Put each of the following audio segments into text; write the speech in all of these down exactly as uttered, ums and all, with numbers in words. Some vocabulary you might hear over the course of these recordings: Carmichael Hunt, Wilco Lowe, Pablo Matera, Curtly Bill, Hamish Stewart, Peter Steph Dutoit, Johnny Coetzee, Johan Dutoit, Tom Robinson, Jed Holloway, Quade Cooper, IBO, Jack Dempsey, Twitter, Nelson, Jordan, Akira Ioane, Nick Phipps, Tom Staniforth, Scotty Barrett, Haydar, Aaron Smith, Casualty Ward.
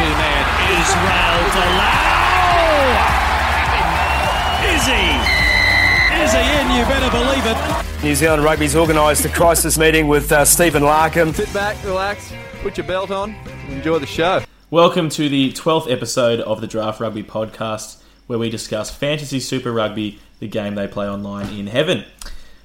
two-man, Israel Folau! Izzy! Izzy in, you better believe it. New Zealand Rugby's organised a crisis meeting with uh, Stephen Larkin. Sit back, relax, put your belt on, and enjoy the show. Welcome to the twelfth episode of the Draft Rugby Podcast, where we discuss fantasy super rugby, the game they play online in heaven.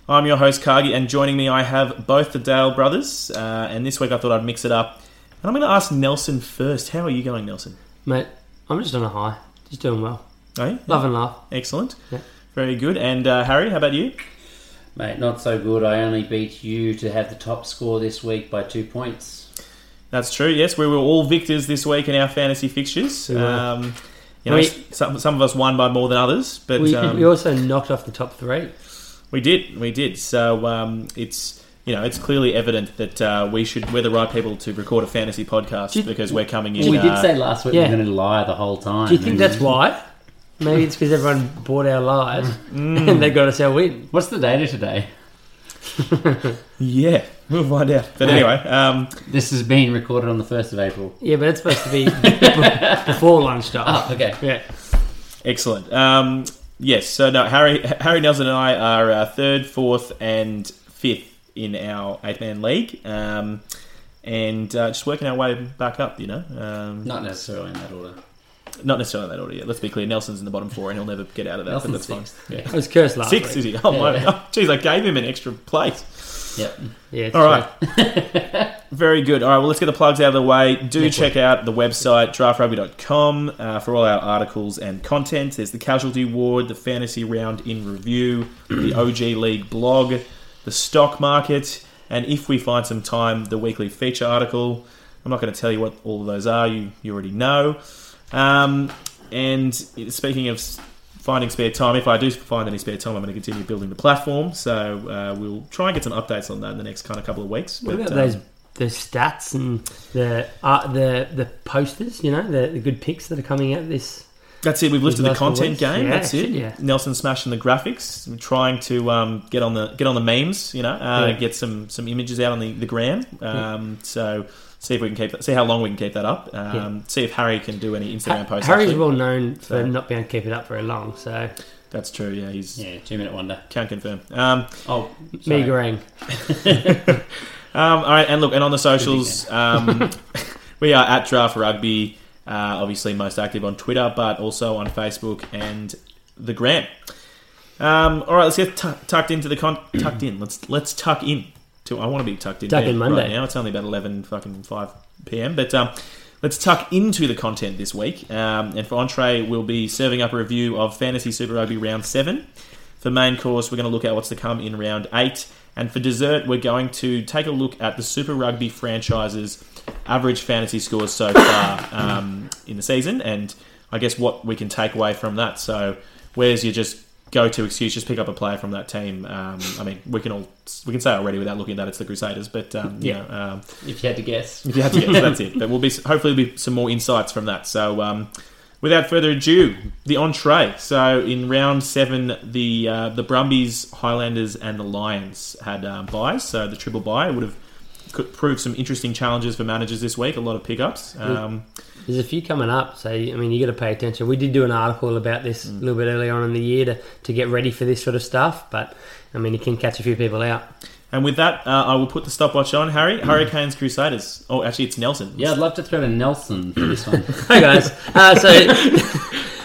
I'm your host, Cargie, and joining me I have both the Dale brothers, uh, and this week I thought I'd mix it up. And I'm going to ask Nelson first. How are you going, Nelson? Mate, I'm just on a high. Just doing well. Are you? Love yeah. and laugh. Excellent. Yeah. Very good. And uh, Harry, how about you? Mate, not so good. I only beat you to have the top score this week by two points. That's true, yes. We were all victors this week in our fantasy fixtures. Yeah. Um, you know, we, some, some of us won by more than others. But we, um, we also knocked off the top three. We did, we did. So um, it's you know it's clearly evident that uh, we should we're the right people to record a fantasy podcast you, because we're coming in. We uh, did say last week yeah. we were going to lie the whole time. Do you think that's why? Maybe it's because everyone bought our lies mm. and they got us our win. What's the data today? yeah, we'll find out. But anyway, um, this is being recorded on the first of April. Yeah, but it's supposed to be before lunchtime. Oh, okay. Yeah, excellent. Um, Yes, so no, Harry, Harry Nelson and I are uh, third, fourth, and fifth in our eight-man league, um, and uh, just working our way back up. You know, um, not necessarily in that order. Not necessarily in that order. Yet. Let's be clear. Nelson's in the bottom four, and he'll never get out of that. Nelson's but that's sixth. Fine. Yeah. I was cursed last sixth, week. Sixth, is he? Oh yeah. my! Oh, geez, I gave him an extra place. Yep. Yeah. All right. Right. Very good. All right. Well, let's get the plugs out of the way. Do Next check way. out the website, draft rugby dot com, uh, for all our articles and content. There's the Casualty Ward, the Fantasy Round in Review, the O G League Blog, the Stock Market, and if we find some time, the Weekly Feature article. I'm not going to tell you what all of those are. You, you already know. Um, and speaking of finding spare time, if I do find any spare time, I'm going to continue building the platform. So uh, we'll try and get some updates on that in the next kind of couple of weeks. What but, about those... Um, the stats and the uh, the the posters, you know, the, the good pics that are coming out this... That's it. We've lifted the content game. Yeah, That's it. Yeah. Nelson smashing the graphics. We're trying to um, get on the get on the memes, you know, uh, yeah. get some, some images out on the, the gram. Um, yeah. So see if we can keep that, see how long we can keep that up. Um, yeah. See if Harry can do any Instagram ha- posts. Harry's actually well known for so. not being able to keep it up very long, so... That's true, yeah. He's yeah, two-minute wonder. Can't confirm. Um, oh, sorry. Meagering. Um, all right, and look, and on the socials, um, we are at Draft Rugby, uh, obviously most active on Twitter, but also on Facebook and the Gram. Um, all right, let's get t- tucked into the con- tucked in. Let's let's tuck in to. I want to be tucked in. Tuck in Monday right now. It's only about eleven fucking five p m. But um, let's tuck into the content this week. Um, and for entree, we'll be serving up a review of Fantasy Super Rugby Round Seven. For main course, we're going to look at what's to come in Round Eight. And for dessert, we're going to take a look at the Super Rugby franchise's average fantasy scores so far um, in the season, and I guess what we can take away from that. So, where's your just go-to excuse? Just pick up a player from that team. Um, I mean, we can all we can say already without looking at that it's the Crusaders, but um, you yeah, know, um, if you had to guess, if you had to guess, that's it. But we'll be hopefully there'll be some more insights from that. So, um, without further ado, the entree. So in round seven, the uh, the Brumbies, Highlanders, and the Lions had uh, buys. So the triple buy would have could prove some interesting challenges for managers this week. A lot of pickups. Um, There's a few coming up. So I mean, you got to pay attention. We did do an article about this mm. a little bit earlier on in the year to, to get ready for this sort of stuff. But I mean, you can catch a few people out. And with that, uh, I will put the stopwatch on. Harry, Hurricanes, Crusaders. Oh, actually, it's Nelson. Yeah, I'd love to throw to Nelson for this one. Hi, guys. Uh, so,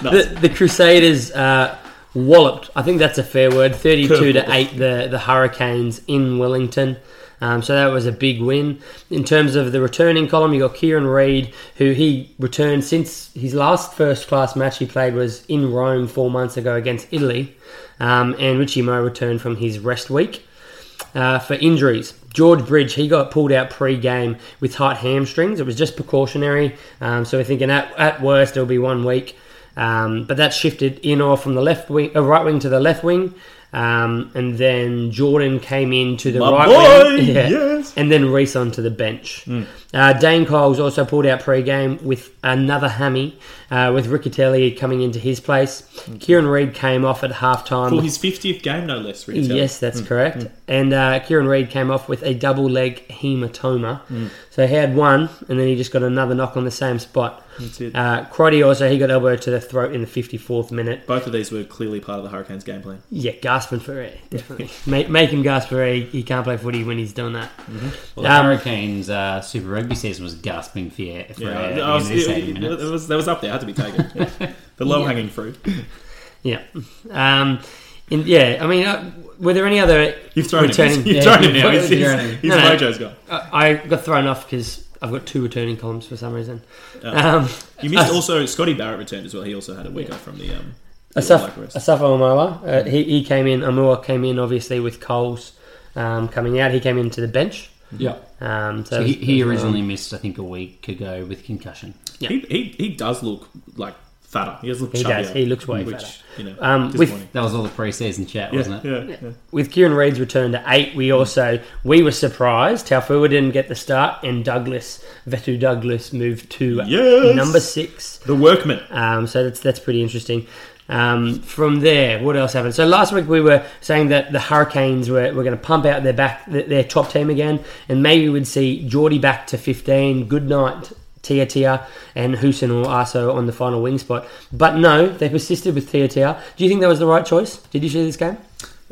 the, the Crusaders uh, walloped. I think that's a fair word. thirty-two to eight, the, the Hurricanes in Wellington. Um, so that was a big win. In terms of the returning column, you got Kieran Reid, who he returned since his last first-class match he played was in Rome four months ago against Italy. Um, and Richie Mo returned from his rest week. Uh, for injuries, George Bridge, he got pulled out pre-game with tight hamstrings. It was just precautionary, um, so we're thinking at, at worst it'll be one week. Um, but that shifted in or from the left wing, uh, right wing to the left wing, um, and then Jordan came in to the My right boy, wing, yeah, yes. and then Reese onto the bench. Mm. Uh, Dane Coles also pulled out pre-game with another hammy, uh, with Riccitelli coming into his place. Mm. Kieran Reid came off at halftime. For his fiftieth game, no less, Riccitelli. Yes, that's mm. correct. Mm. And uh, Kieran Reid came off with a double leg hematoma. Mm. So he had one, and then he just got another knock on the same spot. That's it. Uh, Crotty also, he got elbowed to the throat in the fifty-fourth minute. Both of these were clearly part of the Hurricanes' game plan. Yeah, gasping for air, definitely. make, make him gasp for air. He can't play footy when he's doing that. Mm-hmm. Well, um, the Hurricanes' uh, Super Rugby season was gasping for air. For yeah, air no, was, it, it, it was, that was up there. Had to be taken. Yeah. The low-hanging yeah. fruit. Yeah. Um... In, yeah, I mean, uh, were there any other... You've thrown returning, him. You've yeah, thrown him now. His, his, his no, no, mojo's gone. I, I got thrown off because I've got two returning columns for some reason. Um, um, you missed uh, also... Scotty Barrett returned as well. He also had a week yeah. off from the... Um, the Asaf, Asaf Omawa. Uh, he, he came in... Amua came in, obviously, with Coles um, coming out. He came into the bench. Yeah. Um, so so he, he originally um, missed, I think, a week ago with concussion. Yeah. He, he he does look like... fatter. He does look he does. He looks way which, fatter. You know, um, with, that was all the pre-season chat, yeah, wasn't it? Yeah, yeah. Yeah. With Kieran Reid's return to eight, we also we were surprised. Taufua didn't get the start, and Douglas Vetu Douglas moved to yes! number six, the workman. Um, so that's that's pretty interesting. Um, from there, what else happened? So last week we were saying that the Hurricanes were, were going to pump out their back their top team again, and maybe we'd see Geordie back to fifteen. Goodnight. Tia Tia and Hooson or Arso on the final wing spot. But no, they persisted with Tia Tia. Do you think that was the right choice? Did you see this game?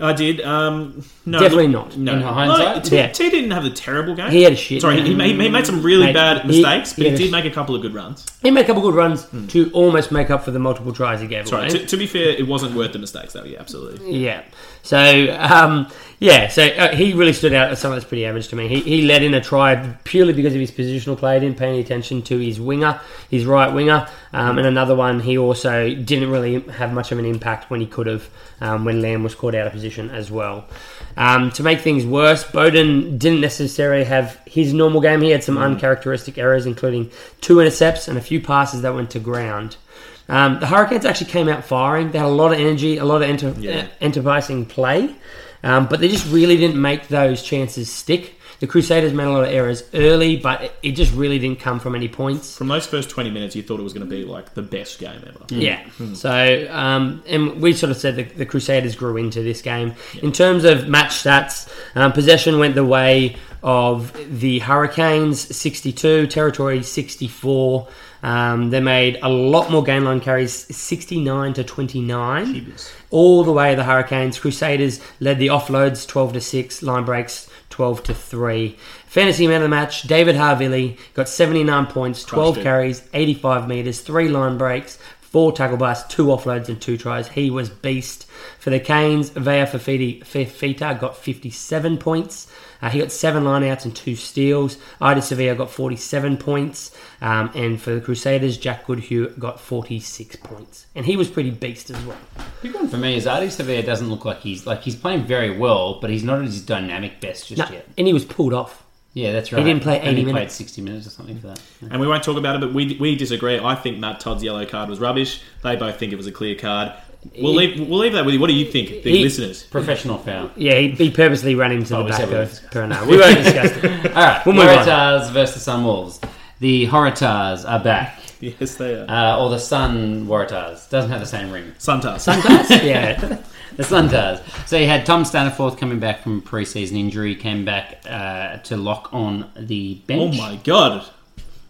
I did. Um, no, Definitely look, not. No. In hindsight. No, T, yeah. T didn't have the terrible game. He had a shit. Sorry, he, he, he made some really made, bad mistakes, he, he but he did sh- make a couple of good runs. He made a couple of good runs mm. to almost make up for the multiple tries he gave Sorry, away. To, to be fair, it wasn't worth the mistakes, though. Yeah, absolutely. Yeah. So, um, yeah, so uh, he really stood out as someone that's pretty average to me. He, he let in a try purely because of his positional play. He didn't pay any attention to his winger, his right winger. Um, and another one, he also didn't really have much of an impact when he could have, um, when Lamb was caught out of position as well. Um, to make things worse, Bowden didn't necessarily have his normal game. He had some uncharacteristic errors, including two intercepts and a few passes that went to ground. Um, the Hurricanes actually came out firing. They had a lot of energy, a lot of enter- yeah. enterprising play, um, but they just really didn't make those chances stick. The Crusaders made a lot of errors early, but it just really didn't come from any points. From those first twenty minutes, you thought it was going to be like the best game ever. Yeah. Mm. So, um, and we sort of said that the Crusaders grew into this game. Yeah. In terms of match stats, um, possession went the way of the Hurricanes, sixty-two, Territory, sixty-four. Um, they made a lot more game line carries, sixty-nine to twenty-nine. Jeebus. All the way the Hurricanes. Crusaders led the offloads, twelve to six, line breaks, twelve to three. Fantasy man of the match, David Harvilli, got seventy-nine points, twelve carries, eighty-five metres, three line breaks, four tackle busts, two offloads and two tries. He was beast. For the Canes, Vea Fafiti Fafita got fifty-seven points. Uh, he got seven lineouts and two steals. Arda Sevilla got forty-seven points. Um, and for the Crusaders, Jack Goodhue got forty-six points. And he was pretty beast as well. The big one for me is Arda Sevilla doesn't look like he's... Like, he's playing very well, but he's not at his dynamic best just no, yet. And he was pulled off. Yeah, that's right. He didn't play eighty minutes. He played sixty minutes or something for that. Yeah. And we won't talk about it, but we we disagree. I think Matt Todd's yellow card was rubbish. They both think it was a clear card. We'll he, leave We'll leave that with you. What do you think, the he, listeners? Professional foul. Yeah, he, he purposely ran into oh, the back of Perna. We won't discuss it. All right, we'll Waratahs versus Sunwolves. The Waratahs are back. Yes, they are. Uh, or the Sun Waratahs. Doesn't have the same ring. Suntars. Suntars? Yeah. The Suntars. So you had Tom Staniforth coming back from pre-season injury, came back uh, to lock on the bench. Oh, my God.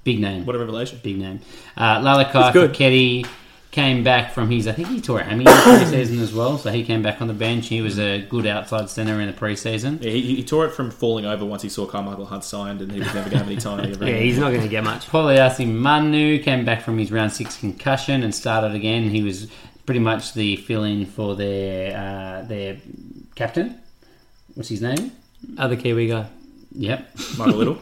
Big name. What a revelation. Big name. Uh, Lalakai Fiketi came back from his, I think he tore a hammy in the pre-season as well, so he came back on the bench. He was a good outside centre in the pre-season. Yeah, he, he tore it from falling over once he saw Carmichael Hunt signed and he was never going to have any time. Yeah, he's not going to get much. Poliasi Manu came back from his round six concussion and started again. He was pretty much the fill-in for their uh, their captain. What's his name? Other Kiwi guy. Yep. Michael Little.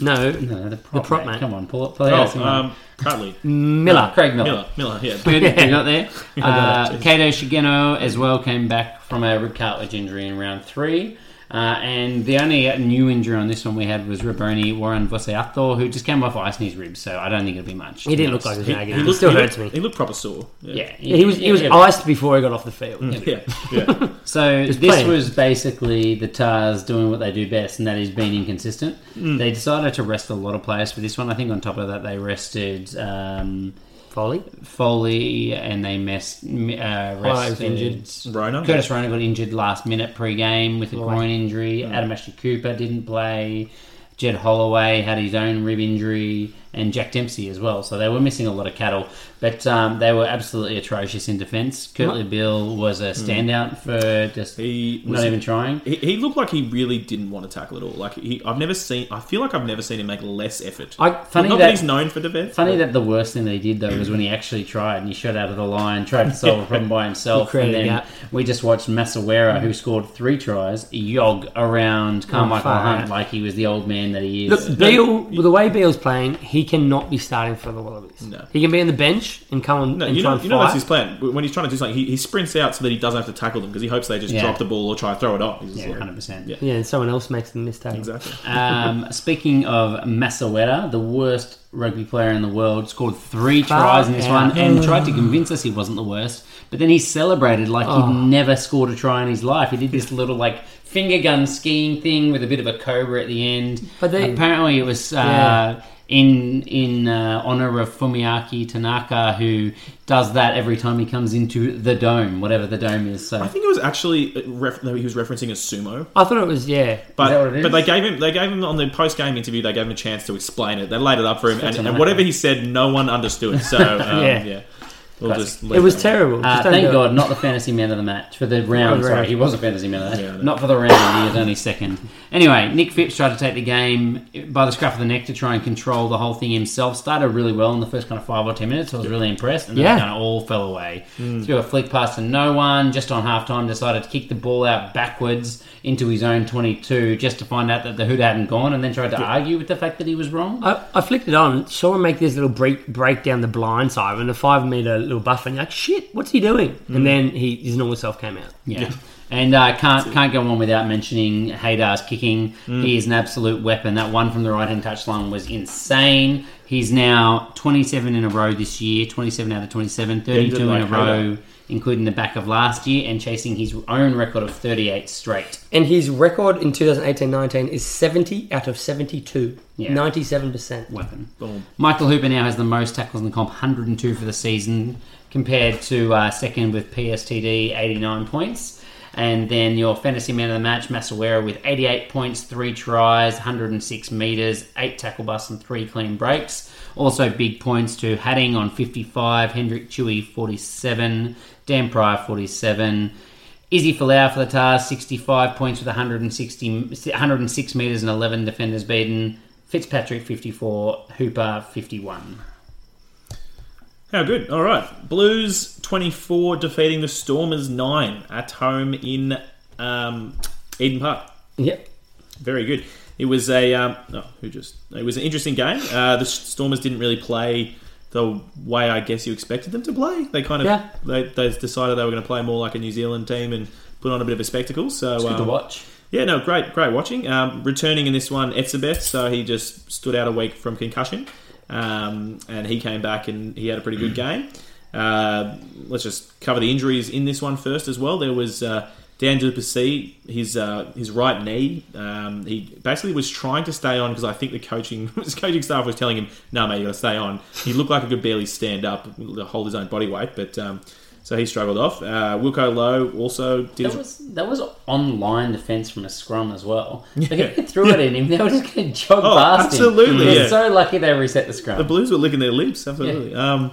No, no, the prop, the prop mate. mate. Come on, pull up, play out. Oh, um, Crowley. Miller. Oh, Craig Miller. Miller, Miller yeah. Good, yeah. You got there. Uh, Kato Shigeno as well came back from a rib cartilage injury in round three. Uh, and the only new injury on this one we had was Raboni Warren Voseato, who just came off ice in his ribs, so I don't think it'll be much. He didn't look like he was nagging. He, he, he still hurts me. He looked proper sore. Yeah, yeah he, he was he, he was iced it. before he got off the field. Mm. Yeah, yeah. So this playing. was basically the Tars doing what they do best, and that is being inconsistent. Mm. They decided to rest a lot of players for this one. I think on top of that, they rested... Um, Foley, Foley, and they messed. Uh, rested. Oh, Rona. Curtis Rona got injured last minute pre-game with a groin right. injury. Mm. Adam Ashley Cooper didn't play. Jed Holloway had his own rib injury. and Jack Dempsey as well. So they were missing a lot of cattle, but um, they were absolutely atrocious in defence. Curtly Bill was a standout for just he not was, even trying. He, he looked like he really didn't want to tackle at all. Like he, I've never seen. I feel like I've never seen him make less effort. I, funny not that, that he's known for defence. Funny that the worst thing they did though was when he actually tried and he shot out of the line, tried to solve a problem by himself, and then out. we just watched Masawera, who scored three tries, yog around Carmichael oh, Hunt like he was the old man that he is. Look, Beale, the way Beale's playing, he cannot be starting for the Wallabies. No. He can be on the bench and come on no, and you try know, and fight. You know that's his plan. When he's trying to do something, he, he sprints out so that he doesn't have to tackle them because he hopes they just yeah. drop the ball or try to throw it up. Yeah, like, one hundred percent. Yeah. yeah, and someone else makes the mistake. Exactly. um, speaking of Masawera, the worst rugby player in the world, scored three Far tries in this out. one and tried to convince us he wasn't the worst, but then he celebrated like oh. he'd never scored a try in his life. He did this little like finger gun skiing thing with a bit of a cobra at the end. But they, apparently it was... Uh, yeah. in in uh, honour of Fumiaki Tanaka, who does that every time he comes into the dome, whatever the dome is. So I think it was actually ref- he was referencing a sumo. I thought it was yeah, but is that what it is? But they gave him they gave him on the post game interview. They gave him a chance to explain it. They laid it up for him, and, and whatever he said, no one understood. So um, yeah. yeah. We'll just it was terrible. Uh, thank God, it. not the fantasy man of the match for the round. Oh, sorry, round. He was a fantasy man of the match. Yeah, not for the round. He was only second. Anyway, Nick Phipps tried to take the game by the scruff of the neck to try and control the whole thing himself. Started really well in the first kind of five or ten minutes. I was really impressed, and then yeah. it kind of all fell away. Mm. Threw a flick pass to no one. Just on half time, decided to kick the ball out backwards into his own twenty-two, just to find out that the hood hadn't gone, and then tried to yeah. argue with the fact that he was wrong. I, I flicked it on. Saw him make this little break, break down the blind side and a five metre. little buffer and you're like, shit, what's he doing? Mm. And then he, his normal self came out. Yeah. yeah. And I uh, can't can't go on without mentioning Haydar's kicking. Mm. He is an absolute weapon. That one from the right-hand touchline was insane. He's now twenty-seven in a row this year, twenty-seven out of twenty-seven, thirty-two like in a row, Haydar. including the back of last year, and chasing his own record of thirty-eight straight. And his record in twenty eighteen nineteen is seventy out of seventy-two. Yeah. ninety-seven percent. Weapon. Boom. Michael Hooper now has the most tackles in the comp, one hundred two for the season, compared to uh, second with P S T D, eighty-nine points. And then your fantasy man of the match, Masawera, with eighty-eight points, three tries, one hundred six metres, eight tackle busts and three clean breaks. Also big points to Hadding on fifty-five, Hendrick Chewy forty-seven, Dan Pryor forty-seven, Izzy Folau for the Tars sixty-five points with one hundred six metres and eleven defenders beaten, Fitzpatrick fifty-four, Hooper fifty-one. How good. All right. Blues twenty-four defeating the Stormers nine at home in um, Eden Park. Yep. Very good. It was a um, oh, who just it was an interesting game. Uh, the Stormers didn't really play the way I guess you expected them to play. They kind of yeah. they, they decided they were going to play more like a New Zealand team and put on a bit of a spectacle. So it's good um, to watch. Yeah, no, great, great watching. Um, returning in this one, Etzebeth. So he just stood out a week from concussion. Um, and he came back and he had a pretty good game. Uh, let's just cover the injuries in this one first as well. There was uh, Dan Duplessis, his uh, his right knee. Um, he basically was trying to stay on because I think the coaching his coaching staff was telling him, "No, mate, you got to stay on." He looked like he could barely stand up, hold his own body weight, but. Um, So he struggled off. Uh, Wilco Lowe also did... That was, that was online defence from a scrum as well. Yeah. They could get through yeah. it in him. They were just going to jog oh, past absolutely, him. Absolutely. Yeah. They're so lucky they reset the scrum. The Blues were licking their lips, absolutely. Yeah. Um,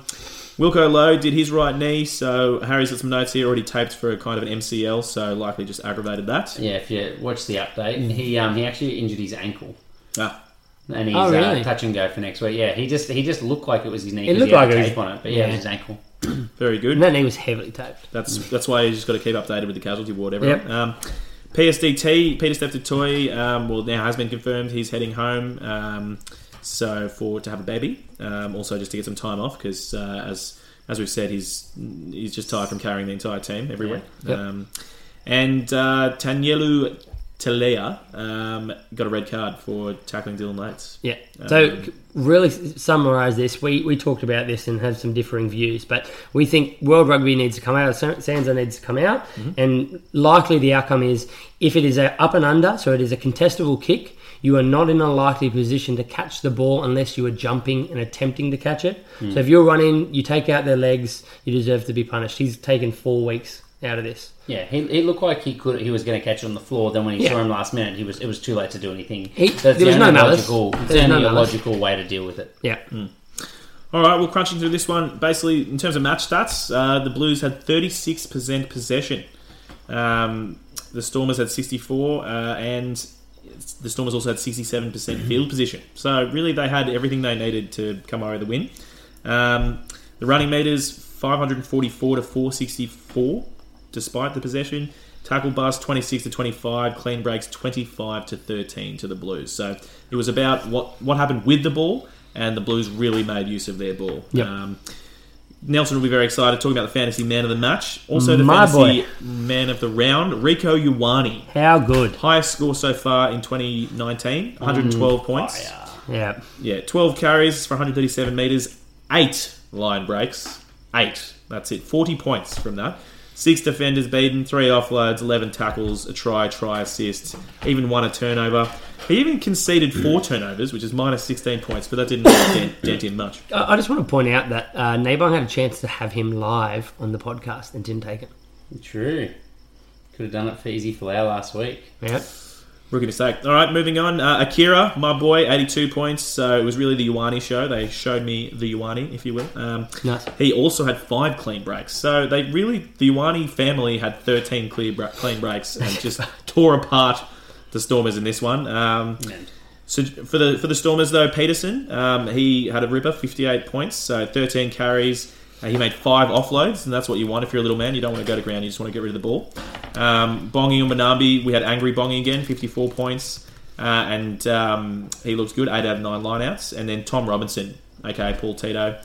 Wilco Lowe did his right knee, so Harry's got some notes here, already taped for a kind of an M C L, so likely just aggravated that. Yeah, if you watch the update, he um, he actually injured his ankle. Ah. And he's oh, really? uh, touch and go for next week. Yeah, he just he just looked like it was his knee. It looked he had like tape it was, on it, but yeah, yeah, it was his ankle. Very good. And that knee was heavily taped. That's that's why you just got to keep updated with the casualty ward, everyone. Yep. Um, P S D T, Peter Steptoe, um, well, now has been confirmed. He's heading home um, so for to have a baby. Um, also, just to get some time off because, uh, as as we've said, he's he's just tired from carrying the entire team everywhere. Yeah. Yep. Um, and uh, Tanyelu Talea um, got a red card for tackling Dylan Lates. Yeah. So, um, really summarise this. We we talked about this and had some differing views, but we think World Rugby needs to come out, Sansa needs to come out, mm-hmm. and likely the outcome is if it is a up and under, so it is a contestable kick, you are not in a likely position to catch the ball unless you are jumping and attempting to catch it. Mm. So, if you're running, you take out their legs, you deserve to be punished. He's taken four weeks out of this. Yeah, he, he looked like he could. He was going to catch it on the floor. Then when he yeah. saw him last minute, he was it was too late to do anything. He, so there was no malice. It's only no a logical way to deal with it. Yeah. Mm. All right, well, crunching through this one, basically, in terms of match stats, uh, the Blues had thirty-six percent possession. Um, the Stormers had sixty-four, uh, and the Stormers also had sixty-seven percent mm-hmm. field position. So, really, they had everything they needed to come over the win. Um, the running meters, five hundred forty-four to four hundred sixty-four, despite the possession. Tackle bars, twenty-six to twenty-five. Clean breaks, twenty-five to thirteen to the Blues. So, it was about what what happened with the ball, and the Blues really made use of their ball. Yep. Um, Nelson will be very excited talking about the fantasy man of the match. Also the My fantasy boy. man of the round, Rico Ioane. How good. Highest score so far in twenty nineteen, one hundred twelve mm, points. Fire. Yeah. Yeah, twelve carries for one hundred thirty-seven metres, eight line breaks, eight. That's it, forty points from that. Six defenders beaten, three offloads, eleven tackles, a try, try assist, even won a turnover. He even conceded four turnovers, which is minus sixteen points, but that didn't really dent, dent in much. I just want to point out that uh, Nabong had a chance to have him live on the podcast and didn't take it. True. Could have done it for Izzy Folau last week. Yep. Rookie mistake. All right, moving on. Uh, Akira, my boy, eighty-two points. So it was really the Ioane show. They showed me the Ioane, if you will. Um, nice. He also had five clean breaks. So they really, the Ioane family had thirteen clear bra- clean breaks and just tore apart the Stormers in this one. Um, so for the for the Stormers though, Peterson, um, he had a ripper, fifty-eight points. So thirteen carries. Uh, he made five offloads, and that's what you want if you're a little man. You don't want to go to ground. You just want to get rid of the ball. Um, Bongi and Manambi, we had Angry Bongi again, fifty-four points. Uh, and um, he looks good, eight out of nine lineouts. And then Tom Robinson, a k a. Paul Tito,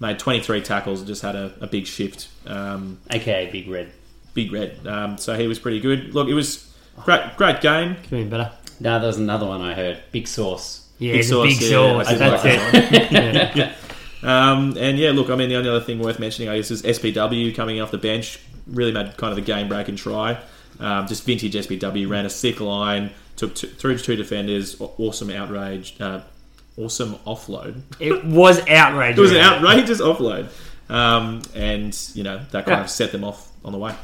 made twenty-three tackles and just had a, a big shift. Um, a k a. Big Red. Big Red. Um, so he was pretty good. Look, it was great, great game. Could have been better. No, there was another one I heard. Big Sauce. Yeah, Big Sauce. Big yeah, Sauce. Yeah, that's like it. That yeah. Um, and yeah, look, I mean, the only other thing worth mentioning, I guess, is S P W coming off the bench. Really made kind of the game break and try. Um, just vintage S P W, ran a sick line, took two, through two defenders, awesome outrage, uh, awesome offload. It was outrageous. It was an outrageous offload. Um, and, you know, that kind yeah. of set them off on the way.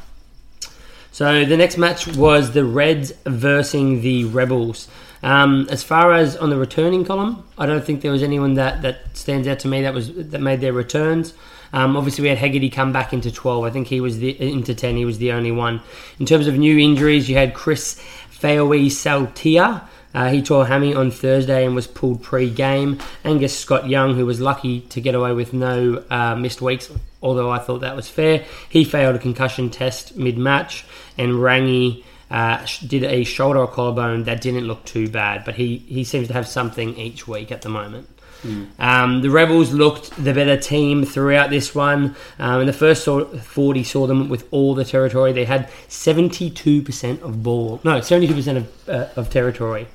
So the next match was the Reds versus the Rebels. Um, as far as on the returning column, I don't think there was anyone that, that stands out to me that was that made their returns. Um, obviously, we had Hegarty come back into twelve. I think he was the, into ten. He was the only one. In terms of new injuries, you had Chris Faoi-Saltia. Uh, he tore hammy on Thursday and was pulled pre-game. Angus Scott-Young, who was lucky to get away with no uh, missed weeks, although I thought that was fair. He failed a concussion test mid-match, and Rangi Uh, did a shoulder or collarbone that didn't look too bad, but he, he seems to have something each week at the moment. Mm. Um, the Rebels looked the better team throughout this one. Um, in the first forty saw them with all the territory. They had seventy-two percent of ball. No, seventy-two percent of, uh, of territory,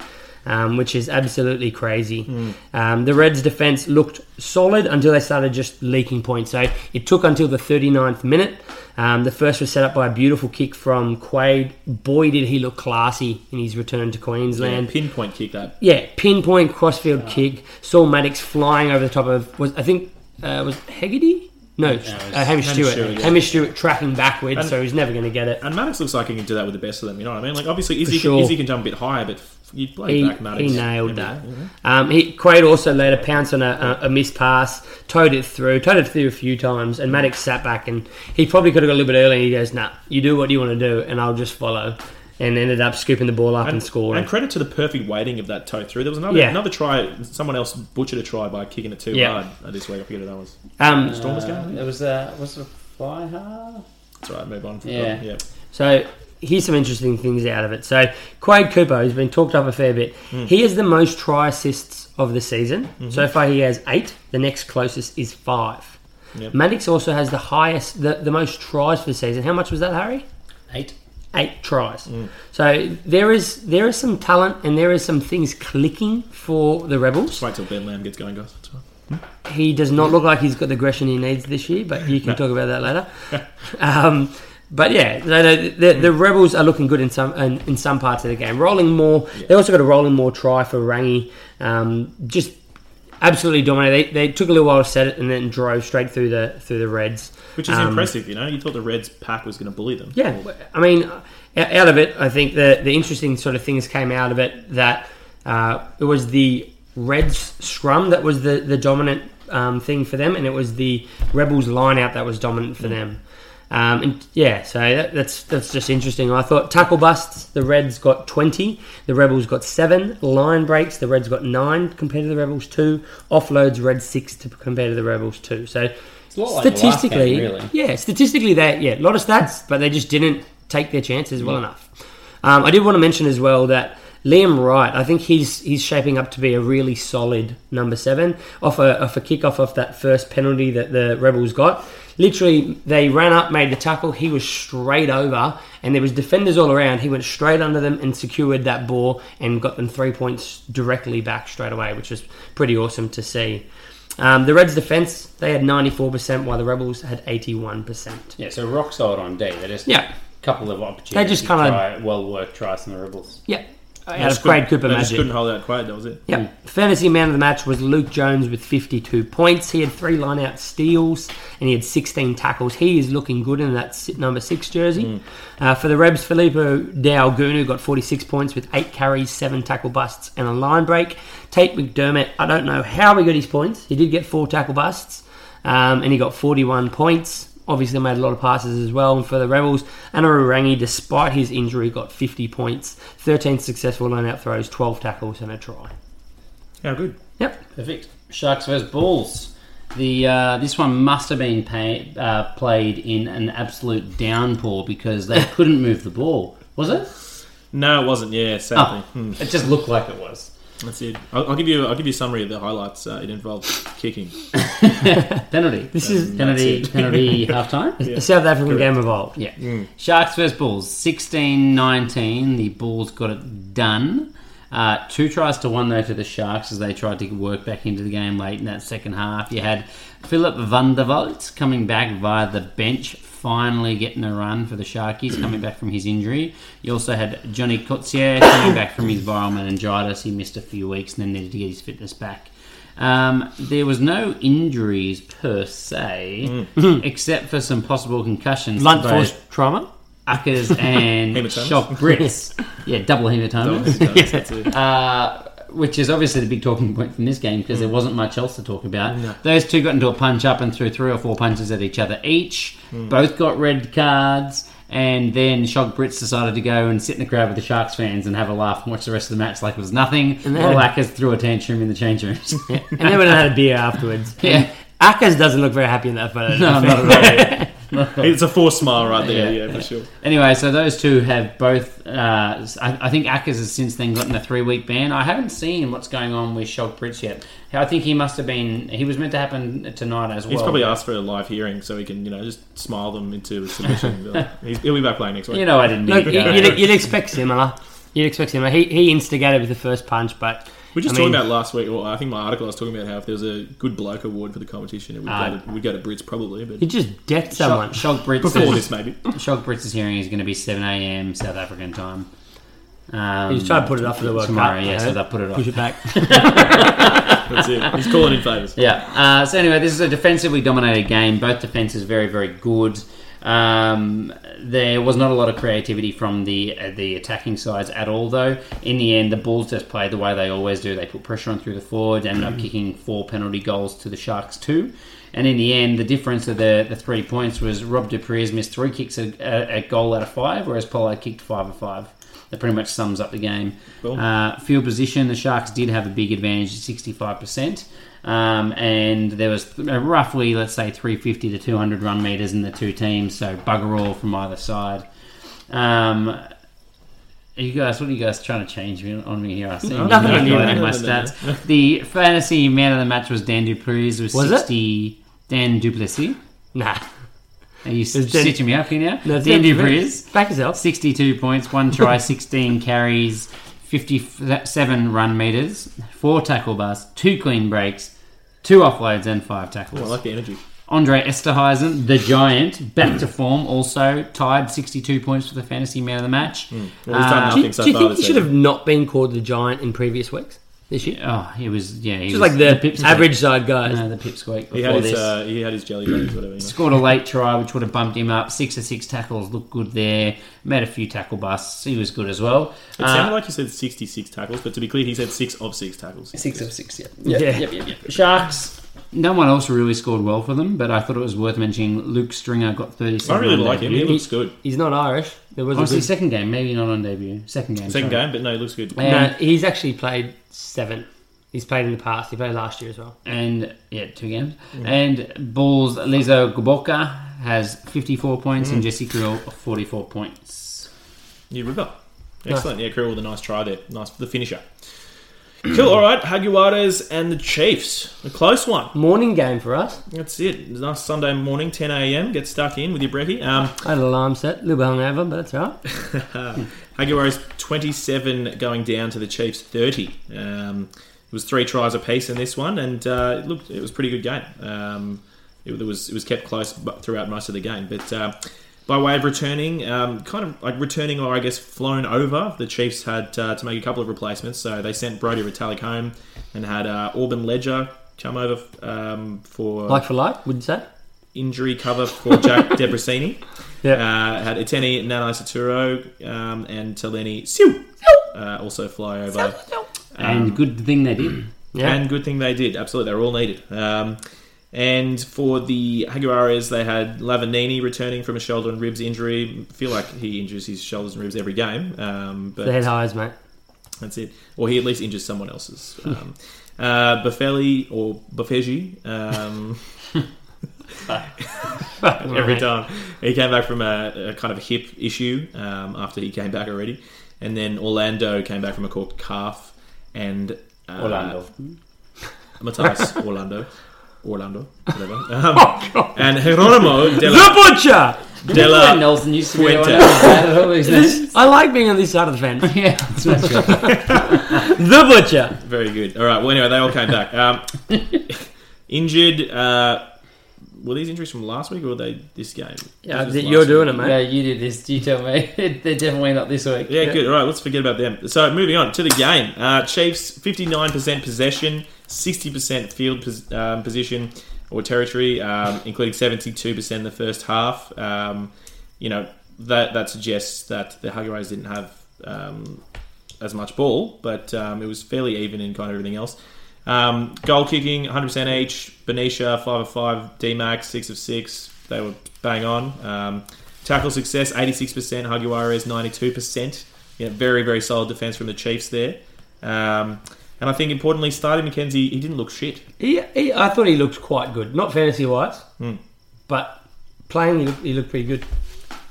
um, which is absolutely crazy. Mm. Um, the Reds' defence looked solid until they started just leaking points. So it took until the thirty-ninth minute. Um, the first was set up by a beautiful kick from Quaid. Boy, did he look classy in his return to Queensland. Yeah, pinpoint kick, that. Yeah, pinpoint crossfield oh. kick. Saw Maddox flying over the top of, was I think, uh, was Hegarty? No, no was uh, Hamish Stewart. Stewart yeah. Hamish Stewart tracking backwards, and, so he's never going to get it. And Maddox looks like he can do that with the best of them, you know what I mean? Like, obviously, Izzy, sure. Izzy can jump a bit higher, but you play he, back Maddox. He nailed that. Mm-hmm. Um, he, Quaid also laid a pounce on a, a, a missed pass, towed it through, towed it through a few times, and Maddox sat back, and he probably could have got a little bit early, and he goes, nah, you do what you want to do, and I'll just follow. And ended up scooping the ball up and, and scoring. And credit to the perfect weighting of that toe through. There was another yeah. another try. Someone else butchered a try by kicking it too yeah. hard this week. I forget who that was. Um, uh, Stormers game. It was a was a fly hard. That's right. Move on. From yeah. yeah. So here's some interesting things out of it. So Quade Kupo has been talked up a fair bit. Mm. He has the most try assists of the season mm-hmm. so far. He has eight. The next closest is five. Yep. Maddox also has the highest, the, the most tries for the season. How much was that, Harry? Eight. Eight tries. Mm. So there is there is some talent and there is some things clicking for the Rebels. Just wait till Ben Lamb gets going, guys. That's right. He does not look like he's got the aggression he needs this year, but you can no. talk about that later. um, but yeah, the, the, the Rebels are looking good in some in, in some parts of the game. Rolling Moore, yeah. they also got a Rolling Moore try for Rangi. Um, just absolutely dominated. They, they took a little while to set it and then drove straight through the through the Reds. Which is um, impressive, you know. You thought the Reds pack was going to bully them. Yeah, I mean, out of it, I think the, the interesting sort of things came out of it that uh, it was the Reds scrum that was the, the dominant um, thing for them, and it was the Rebels line-out that was dominant for mm. them. Um, and yeah, so that, that's that's just interesting. I thought tackle busts, the Reds got twenty, the Rebels got seven. Line breaks, the Reds got nine compared to the Rebels two. Offloads, Reds six to, compared to the Rebels two. So it's a lot statistically, like the last game, really. yeah, statistically that yeah, a lot of stats, but they just didn't take their chances yeah. well enough. Um, I did want to mention as well that Liam Wright, I think he's he's shaping up to be a really solid number seven. Off a, off a kickoff off that first penalty that the Rebels got, literally they ran up, made the tackle, he was straight over, and there was defenders all around. He went straight under them and secured that ball and got them three points directly back straight away, which was pretty awesome to see. Um, the Reds' defence, they had ninety-four percent, while the Rebels had eighty-one percent. Yeah, so rock solid on D. They just yeah. a couple of opportunities. They just kind of well worked tries from the Rebels. Yeah. Out of Quade Cooper magic. I just couldn't hold out Quade, that was it. Yeah. Fantasy man of the match was Luke Jones with fifty-two points. He had three line-out steals and he had sixteen tackles. He is looking good in that number six jersey. Mm. Uh, for the Rebs, Filippo Dalgunu got forty-six points with eight carries, seven tackle busts and a line break. Tate McDermott, I don't know how he got his points. He did get four tackle busts um, and he got forty-one points. Obviously made a lot of passes as well. And for the Rebels, Anarurangi, despite his injury, got fifty points, thirteen successful line-out throws, twelve tackles and a try. How good. Yep. Perfect. Sharks versus Bulls. The uh, this one must have been pay, uh, played in an absolute downpour because they couldn't move the ball. Was it? No, it wasn't. Yeah, sadly. Oh, hmm. It just looked like it was. That's it. I'll, I'll give you. I'll give you a summary of the highlights. Uh, it involved kicking, penalty. This um, is penalty. Penalty halftime. Yeah. A South African Correct. game involved. Yeah. Mm. Sharks versus Bulls. sixteen nineteen. The Bulls got it done. Uh, two tries to one though for the Sharks as they tried to work back into the game late in that second half. You had Philip van der Walt coming back via the bench, finally getting a run for the Sharkies, coming back from his injury. You also had Johnny Coetzee coming back from his viral meningitis. He missed a few weeks and then needed to get his fitness back. Um, there was no injuries per se, mm. except for some possible concussions. Blunt force trauma? Uckers and shock Brits. Yeah, double hematomas. Double hematomas. uh, which is obviously the big talking point from this game because mm. there wasn't much else to talk about. No. Those two got into a punch-up and threw three or four punches at each other each. Mm. Both got red cards. And then Shog Brits decided to go and sit in the crowd with the Sharks fans and have a laugh and watch the rest of the match like it was nothing. And then Ackers threw a tantrum in the change rooms. Yeah. And they would have had a beer afterwards. Yeah. Ackers doesn't look very happy in that photo. No, not at all. It's a forced smile right there, yeah, yeah, for sure. Anyway, so those two have both... Uh, I, I think Ackers has since then gotten a three-week ban. I haven't seen what's going on with Shog Brits yet. I think he must have been... He was meant to happen tonight as well. He's probably asked for a live hearing so he can, you know, just smile them into submission. He's, he'll be back playing next week. You know, I didn't need Look, to you'd, you'd expect similar. You'd expect similar. He, he instigated with the first punch, but... We were just I talking mean, about last week, well, I think my article I was talking about how if there was a good bloke award for the competition, it would uh, go to, we'd go to Brits probably. But he just decked someone. Shog Brits Before is, this, maybe. Shog Brits' hearing is going to be seven a.m. South African time. Um, He's trying to put it up for the World tomorrow, Cup. Tomorrow, yeah, so they'll put it off. Push it back. That's it. He's calling in favours. Yeah. Uh, so anyway, this is a defensively dominated game. Both defences very, very good. Um, there was not a lot of creativity from the uh, the attacking sides at all, though. In the end, the Bulls just played the way they always do. They put pressure on through the forwards, ended up kicking four penalty goals to the Sharks too. And in the end, the difference of the, the three points was Rob Dupree's missed three kicks at a, a goal out of five, whereas Pollard kicked five of five. That pretty much sums up the game. Cool. Uh, field position, the Sharks did have a big advantage at sixty-five percent. Um, and there was th- roughly, let's say, three hundred fifty to two hundred run metres in the two teams, so bugger all from either side. Um, are you guys, what are you guys trying to change me on me here? I see no, nothing on you, man. My stats. The fantasy man of the match was Dan Duplessis. Was, was sixty. It? Dan Duplessis. Nah. Are you stitching Dan... me up here now? No, Dan Duplessis. Back yourself. sixty-two points, one try, sixteen carries. fifty-seven run metres, four tackle busts, two clean breaks, two offloads and five tackles. Oh, I like the energy. Andre Esterhuizen, the Giant, back to form also, tied sixty-two points for the fantasy man of the match. Mm. Well, he's done uh, nothing do, so do you far think he season. should have not been called the Giant in previous weeks? this year? Oh, he was, yeah. He Just was like the, the average side guys. No, the pipsqueak before he had his, this. Uh, he had his jelly bellies, whatever. You know. Scored a late try, which would have bumped him up. Six or six tackles, looked good there. Made a few tackle busts. He was good as well. It uh, sounded like you said sixty-six tackles, but to be clear, he said six of six tackles. Six of six, yeah. Yeah, yeah, yeah. yeah, yeah. Sharks. No one else really scored well for them, but I thought it was worth mentioning. Luke Stringer got thirty-seven. I really like him. He looks good. He's not Irish. There was Honestly, a good... second game, maybe not on debut. Second game. Second sorry. game, but no, he looks good. And no, he's actually played seven. He's played in the past. He played last year as well. And, yeah, two games. Mm. And Bulls, Lizo Gboka has fifty-four points mm. and Jesse Krill, forty-four points. New River. Excellent. Nice. Yeah, Krill with a nice try there. Nice for the finisher. Cool, all right. Jaguares and the Chiefs. A close one. Morning game for us. That's it. It's a nice Sunday morning, ten a.m. Get stuck in with your brekkie. Um, I had an alarm set. A little bit hungover, but that's all right. Jaguares twenty-seven going down to the Chiefs thirty. Um, it was three tries apiece in this one, and uh, it, looked, it was a pretty good game. Um, it, it, was, it was kept close throughout most of the game, but... Uh, by way of returning, um, kind of like returning or I guess flown over, the Chiefs had uh, to make a couple of replacements. So they sent Brodie Retallick home and had uh, Auburn Ledger come over um, for... Like for like, would you say? Injury cover for Jack Debrasini. Yeah. Uh, had Eteni Nanai um and Taleni Siu uh, also fly over. Um, and good thing they did. Yeah. And good thing they did, absolutely. They were all needed. Um And for the Jaguares, they had Lavanini returning from a shoulder and ribs injury. I feel like he injures his shoulders and ribs every game. Um, but the head highs, mate. That's it. Or he at least injures someone else's. Um, uh, Buffelli or Buffegi. Um, every time. He came back from a, a kind of hip issue um, after he came back already. And then Orlando came back from a corked calf. And uh, Orlando. Matthias Orlando. Orlando, whatever. Um, oh, and Geronimo de la, the Butcher! De la Nelson used to Fuente. This, I like being on this side of the fence. Yeah, that's right. The Butcher! Very good. All right, well, anyway, they all came back. Um, injured... Uh, were these injuries from last week or were they this game? Yeah, this you're doing week. It, mate. Yeah, you did this. You tell me. They're definitely not this week. Yeah, yeah, good. All right, let's forget about them. So, moving on to the game. Uh, Chiefs, fifty-nine percent possession, sixty percent field pos- um, position or territory, um, including seventy-two percent in the first half. Um, you know, that that suggests that the Jaguares didn't have um, as much ball, but um, it was fairly even in kind of everything else. Um, goal kicking, one hundred percent each. Benicia, five of five. D-Max, six of six. They were bang on. Um, tackle success, eighty-six percent. Jaguares, ninety-two percent. Yeah, very, very solid defence from the Chiefs there. Um, and I think, importantly, starting McKenzie, he didn't look shit. He, he, I thought he looked quite good. Not fantasy-wise, mm. but playing, he looked, he looked pretty good.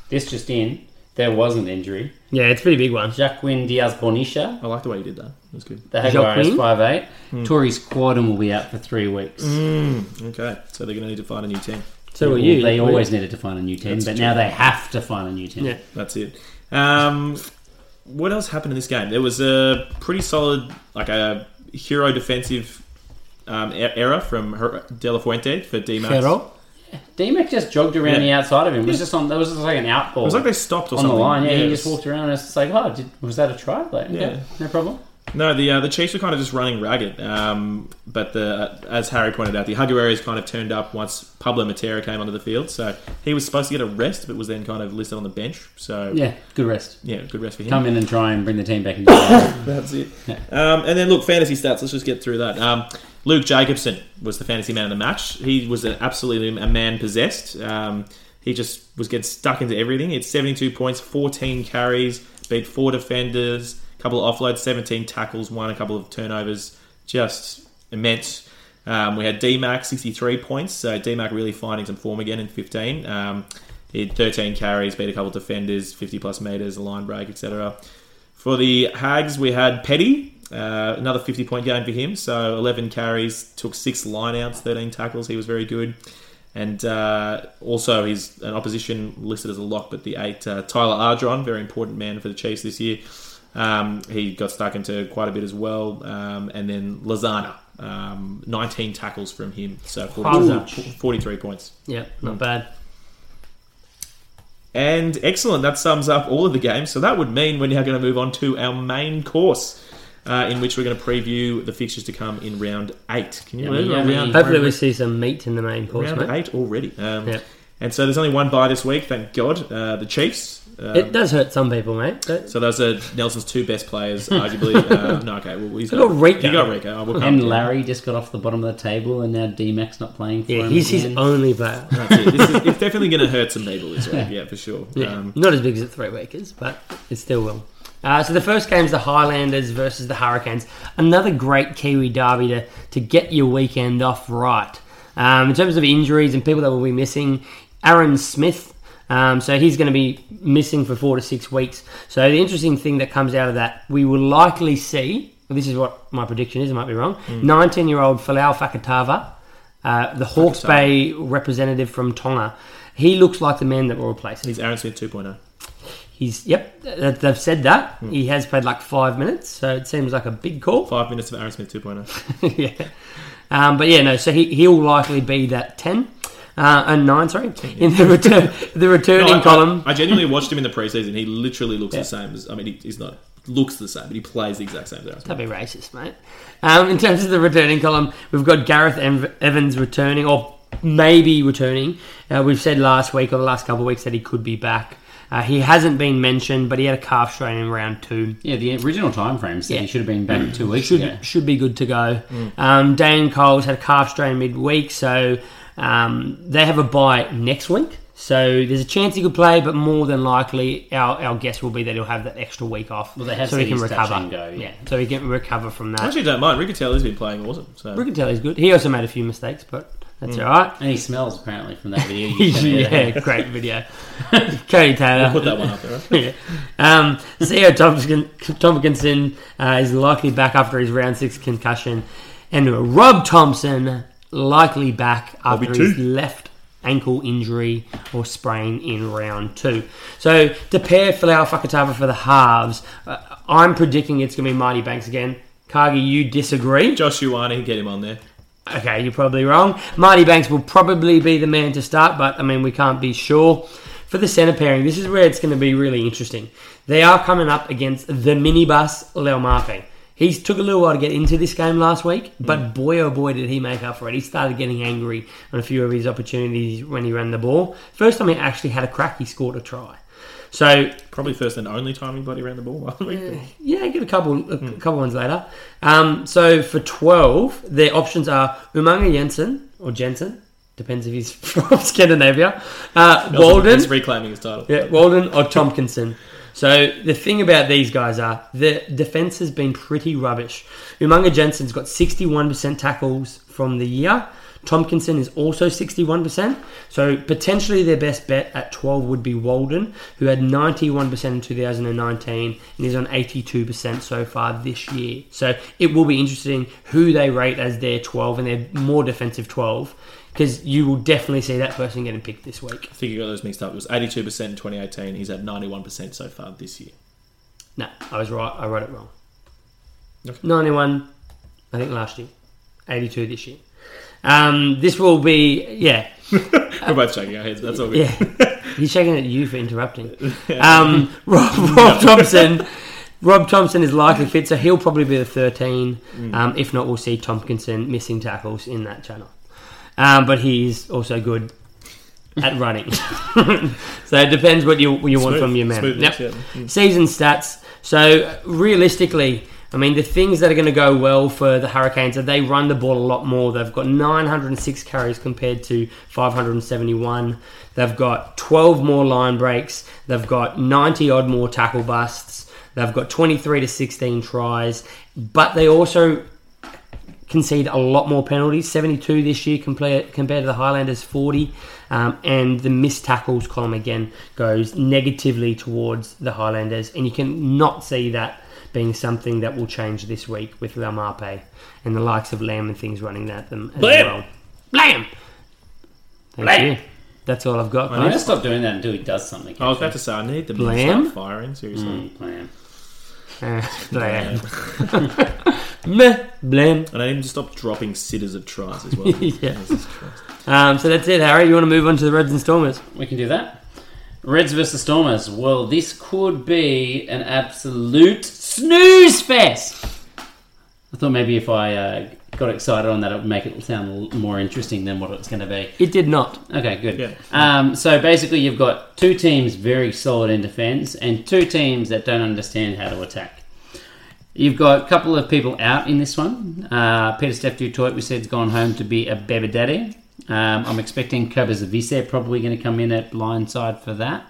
This just in, there was an injury. Yeah, it's a pretty big one. Joaquin Diaz-Bonicia. I like the way you did that. That was good. The Jaguares five eight. Mm. Tori's Quaden will be out for three weeks. Mm. Okay, so they're going to need to find a new team. So will you. They always needed to find a new team, that's but true. Now they have to find a new team. Yeah, that's it. Um, what else happened in this game? There was a pretty solid, like a hero defensive um, error from De La Fuente for D-Max. Hero? D-Mac just jogged around yeah. the outside of him. It was yeah. just on. There was just like an outball. It was like they stopped or on something. On the line, yeah. yeah he just was... walked around and it's like, oh, did, was that a try? Like, yeah. Okay, no problem. No, the uh, the Chiefs were kind of just running ragged. Um, but the uh, as Harry pointed out, the Jaguares kind of turned up once Pablo Matera came onto the field. So he was supposed to get a rest, but was then kind of listed on the bench. So yeah, good rest. Yeah, good rest for him. Come in and try and bring the team back into the That's it. Yeah. Um, and then look, fantasy stats. Let's just get through that. Um, Luke Jacobson was the fantasy man of the match. He was an, absolutely a man possessed. Um, he just was getting stuck into everything. He had seventy-two points, fourteen carries, beat four defenders, a couple of offloads, seventeen tackles, won a couple of turnovers. Just immense. Um, we had D-Mac, sixty-three points. So D-Mac really finding some form again in fifteen. Um, he had thirteen carries, beat a couple of defenders, fifty-plus metres, a line break, et cetera. For the Hags, we had Petty. Uh, another fifty-point game for him. So eleven carries, took six lineouts, thirteen tackles. He was very good. And uh, also he's an opposition listed as a lock, but the eight, uh, Tyler Ardron, very important man for the Chiefs this year. Um, he got stuck into quite a bit as well. Um, and then Lozana, um, nineteen tackles from him. So forty-three points. Yeah, not mm. bad. And excellent. That sums up all of the games. So that would mean we're now going to move on to our main course. uh, in which we're going to preview the fixtures to come in round eight. Can you yeah, believe it? Yeah, yeah. Hopefully we see some meat in the main course. Round mate. eight already. Um, yeah. And so there's only one bye this week, thank God. Uh, the Chiefs. Um, it does hurt some people, mate. But... So those are Nelson's two best players, arguably. Uh, no, okay. Well, he's got, got Rico. You got Rico. Oh, and Larry down. Just got off the bottom of the table, and now D-Mac's not playing for yeah, him. Yeah, he's his end. Only player. That's it. This is, it's definitely going to hurt some people this week, yeah, for sure. Yeah. Um, not as big as the three-weekers, but it still will. Uh, so the first game is the Highlanders versus the Hurricanes. Another great Kiwi derby to, to get your weekend off right. Um, in terms of injuries and people that will be missing, Aaron Smith, um, so he's going to be missing for four to six weeks. So the interesting thing that comes out of that, we will likely see, well, this is what my prediction is, I might be wrong, mm. nineteen-year-old Folau Fakatava, uh, the Hawke's Bay representative from Tonga. He looks like the man that will replace him. He's Aaron Smith two point oh. He's, yep, they've said that. Mm. He has played like five minutes, so it seems like a big call. Five minutes of Aaron Smith two point oh. Yeah. Um, but yeah, no, so he, he'll likely be that ten, uh, and nine, sorry, ten, yeah. in the return, the returning no, I, column. I, I genuinely watched him in the preseason. He literally looks yeah. the same as, I mean, he, he's not, looks the same, but he plays the exact same. That'd be racist, mate. Um, in terms of the returning column, we've got Gareth Evans returning, or maybe returning. Uh, we've said last week or the last couple of weeks that he could be back. Uh, he hasn't been mentioned, but he had a calf strain in round two. Yeah, the original time frame said yeah. he should have been back mm. two weeks should, ago. Should be good to go. Mm. Um, Dane Coles had a calf strain midweek, so um, they have a bye next week. So there's a chance he could play, but more than likely our, our guess will be that he'll have that extra week off. Well, they have so he can recover. Go, yeah. yeah, so he can recover from that. I actually don't mind. Riccitelli's been playing awesome. So. Riccitelli's good. He also made a few mistakes, but... That's mm. all right. And he smells, apparently, from that video. Yeah, great video. Cody Taylor. We'll put that one up there, right? Yeah. Um, C O Tompkin, Tompkinson uh, is likely back after his round six concussion. And Rob Thompson, likely back after his left ankle injury or sprain in round two. So, to pair Folau Fakatava for the halves, uh, I'm predicting it's going to be Marty Banks again. Cargie, you disagree? Josh Uwani, get him on there. Okay, you're probably wrong. Marty Banks will probably be the man to start, but, I mean, we can't be sure. For the centre pairing, this is where it's going to be really interesting. They are coming up against the minibus Leomafe. He took a little while to get into this game last week, but mm. boy, oh boy, did he make up for it. He started getting angry on a few of his opportunities when he ran the ball. First time he actually had a crack, he scored a try. So probably first and only time anybody ran the ball last week. Uh, yeah, get a couple, a mm. couple ones later. Um, so for twelve, their options are Umanga Jensen or Jensen, depends if he's from Scandinavia. Uh, Nelson, Walden, he's reclaiming his title. Yeah, Walden or Tompkinson. So the thing about these guys are the defense has been pretty rubbish. Umanga Jensen's got sixty-one percent tackles from the year. Tompkinson is also sixty-one percent, so potentially their best bet at twelve would be Walden, who had ninety-one percent in two thousand nineteen and is on eighty-two percent so far this year. So it will be interesting who they rate as their twelve and their more defensive twelve, because you will definitely see that person getting picked this week. I think you got those mixed up. It was eighty-two percent in twenty eighteen. He's at ninety-one percent so far this year. No, I was right. I wrote it wrong. Okay. ninety-one, I think, last year. eighty-two this year. Um, this will be, yeah. We're both shaking our heads, that's all good. Yeah. He's shaking at you for interrupting. Um, Rob, Rob Thompson Rob Thompson is likely fit, so he'll probably be the thirteen. Um, if not, we'll see Tompkinson missing tackles in that channel. Um, but he's also good at running. So it depends what you, what you want from your man. Yep. Yeah. Mm. Season stats. So realistically... I mean, the things that are going to go well for the Hurricanes are they run the ball a lot more. They've got nine hundred six carries compared to five hundred seventy-one. They've got twelve more line breaks. They've got ninety-odd more tackle busts. They've got twenty-three to sixteen tries. But they also concede a lot more penalties, seventy-two this year compared to the Highlanders' forty. Um, and the missed tackles column, again, goes negatively towards the Highlanders. And you can not see that being something that will change this week with Laumape and the likes of Lamb and things running at them as Blam. well. Lamb! Thank Blam. you. That's all I've got. I need to stop doing that until he does something. I was about to say, I need the Blam. Start firing, seriously. Blam. Blam. Meh. Blam. And I need him to stop dropping sitters of tries as well. Yeah. Um, so that's it, Harry. You want to move on to the Reds and Stormers? We can do that. Reds versus Stormers. Well, this could be an absolute snooze fest. I thought maybe if I uh, got excited on that, it would make it sound more interesting than what it's going to be. It did not. Okay, good. Yeah. Um, so basically you've got two teams very solid in defence and two teams that don't understand how to attack. You've got a couple of people out in this one. Uh, Peter Steph Dutoit, we said, has gone home to be a baby daddy. Um, I'm expecting Koba Zavise probably going to come in at blindside for that.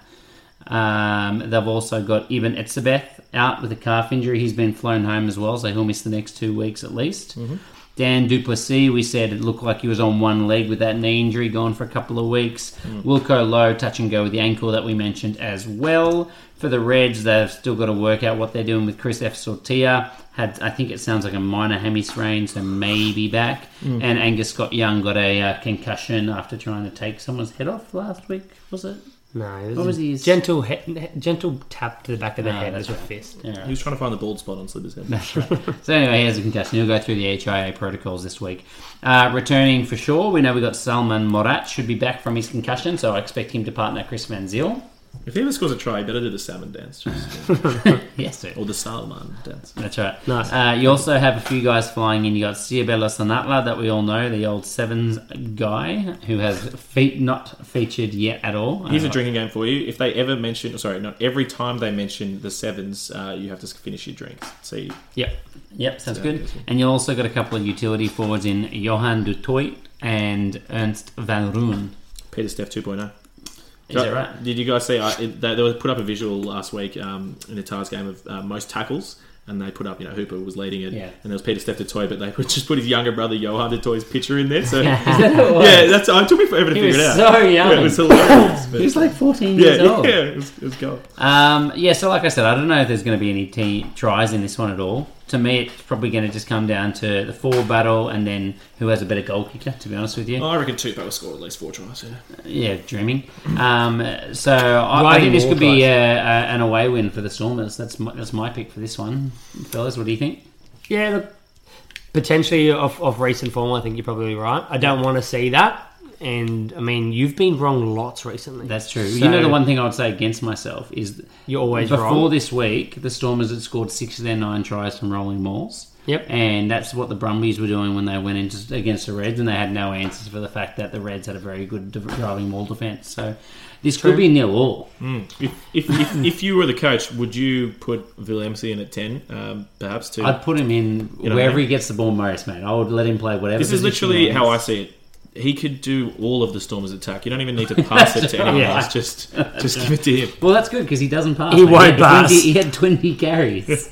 Um, they've also got Ibn Etzebeth out with a calf injury. He's been flown home as well, so he'll miss the next two weeks at least. Mm-hmm. Dan Duplessis, we said, it looked like he was on one leg with that knee injury, gone for a couple of weeks. Mm. Wilco Lowe, touch and go with the ankle that we mentioned as well. For the Reds, they've still got to work out what they're doing with Chris F. Sortia. Had, I think it sounds like a minor hammy strain, so maybe back. Mm. And Angus Scott Young got a uh, concussion after trying to take someone's head off last week, was it? No, it was, what was a his... gentle he- gentle tap to the back of the oh, head as right. a fist. Yeah, right. He was trying to find the bald spot on Slipper's head. That's right. So anyway, he has a concussion. He'll go through the H I A protocols this week. Uh, returning for sure, we know we got Salman Morat should be back from his concussion, so I expect him to partner Chris Van Zyl. If he ever scores a try, he better do the salmon dance. Yes, sir. Or the Salman dance. That's right. Nice. Uh, you also have a few guys flying in. You got Siabella Sanatla, that we all know, the old sevens guy who has feet not featured yet at all. Here's uh, a drinking game for you. If they ever mention, sorry, not every time they mention the sevens, uh, you have to finish your drinks. So you, yep, yep, sounds so good. And you also got a couple of utility forwards in Johan Dutoit and Ernst Van Roon. Peter Steph two point oh. Is that right? Did you guys see? I, it, they, they put up a visual last week um, in the Tars game of uh, most tackles, and they put up, you know, Hooper was leading it, yeah. and there was Peter Steph Dutoit, but they put, just put his younger brother Johan Dutoit's picture in there. So yeah, that's it took me forever to he figure it out. So young, yeah, it was hilarious. But, he was like fourteen yeah, years old. Yeah, it was, it was gold. Um, yeah, so like I said, I don't know if there's going to be any t- tries in this one at all. To me, it's probably going to just come down to the four battle and then who has a better goal kicker, to be honest with you. Oh, I reckon Tupo will score at least four tries, yeah. Yeah, dreaming. Um, so I, I think this could tries. be a, a, an away win for the Stormers. That's my, that's my pick for this one. Fellas, what do you think? Yeah, look, potentially off, off recent form, I think you're probably right. I don't want to see that. And, I mean, you've been wrong lots recently. That's true. So, you know, the one thing I would say against myself is... You're always before wrong. Before this week, the Stormers had scored six of their nine tries from rolling mauls. Yep. And that's what the Brumbies were doing when they went in against the Reds, and they had no answers for the fact that the Reds had a very good rolling maul defence. So this true. could be nil-all. Mm. If, if, if, if you were the coach, would you put Villemse in at ten, um, perhaps? To, I'd put him in you know, wherever he gets the ball most, mate. I would let him play whatever. This is literally how I see it. He could do all of the Stormers' attack. You don't even need to pass it to anyone yeah. else. Just, just give it to him. Well, that's good because he doesn't pass. He won't pass. He had twenty carries.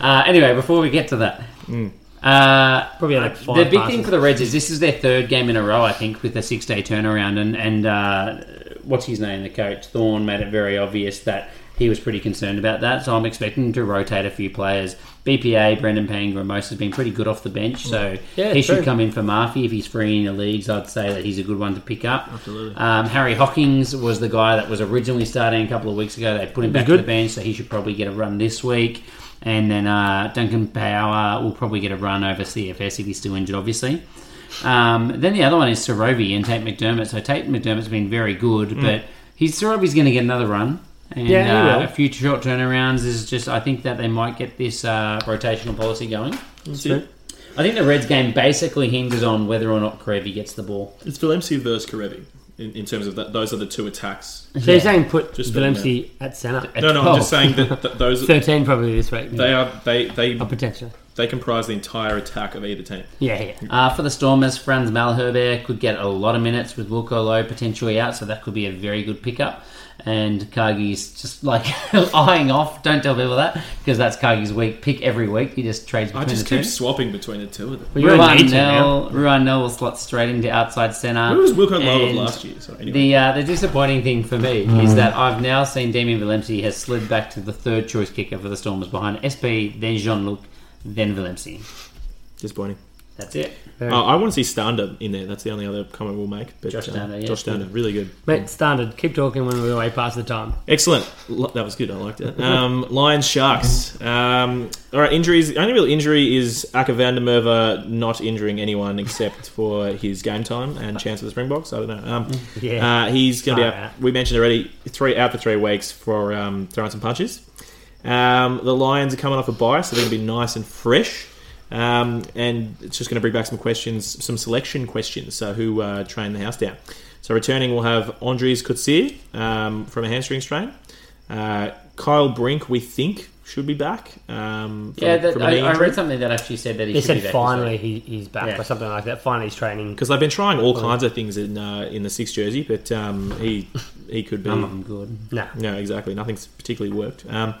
uh, anyway, before we get to that, mm. uh, probably like five the big passes. Thing for the Reds is this is their third game in a row, I think, with a six-day turnaround. And and uh, what's his name, the coach Thorne, made it very obvious that he was pretty concerned about that. So I'm expecting him to rotate a few players. B P A, Brendan Pangramos has been pretty good off the bench, so yeah, he true. should come in for Murphy if he's free in the leagues. I'd say that he's a good one to pick up. Absolutely. Um, Harry Hawkins was the guy that was originally starting a couple of weeks ago. They put him back to the bench, so he should probably get a run this week. And then uh, Duncan Power will probably get a run over C F S if he's still injured, obviously. Um, then the other one is Sorovi and Tate McDermott. So Tate McDermott's been very good, mm. but he's Sorovi's going to get another run. And yeah, uh, a few short turnarounds is just, I think that they might get this uh, rotational policy going. So, I think the Reds game basically hinges on whether or not Karevi gets the ball. It's Villemse versus Karevi in, in terms of that. Those are the two attacks. So yeah. you're saying put just Villemse at centre? No, no, twelve. I'm just saying that th- those... thirteen probably this week. They are... They, they, a potential. They comprise the entire attack of either team. Yeah, yeah. Uh, for the Stormers, Franz Malherbe could get a lot of minutes with Wilco Lowe potentially out, so that could be a very good pickup. And Cargie's just like eyeing off. Don't tell people that because that's Cargie's week pick every week. He just trades between the two. I just keep two. swapping between the two of them. Ruan Nell, Ruan Nell will slot straight into outside centre. Where was Wilco Lowe of last year? Sorry, anyway. The uh, the disappointing thing for me mm. is that I've now seen Damien Villemse has slid back to the third choice kicker for the Stormers behind S P, then Jean-Luc, then Villemse. Disappointing. That's it. Uh, I want to see Standard in there. That's the only other comment we'll make. But, Josh Standard, um, yeah. Josh Standard, really good. Mate, Standard, keep talking when we're way past the time. Excellent. That was good. I liked it. Um, Lions, Sharks. Um, all right, injuries. The only real injury is Aka van der Merwe not injuring anyone except for his game time and chance of the Springboks. I don't know. Um, yeah. Uh, he's going to be out. out. We mentioned already, three out for three weeks for um, throwing some punches. Um, the Lions are coming off a bye, so they're going to be nice and fresh. Um, and it's just going to bring back some questions, some selection questions. So who uh, trained the house down? So returning, we'll have Andres Kutsir um, from a hamstring strain. Uh, Kyle Brink, we think, should be back. Um, from, yeah, that, from I, I read something that actually said that he, he should said be back. Finally he, he's back yeah. or something like that. Finally he's training. Because I've been trying all kinds of things in uh, in the sixth jersey, but um, he he could be... None of them good. No. No, exactly. Nothing's particularly worked. Um,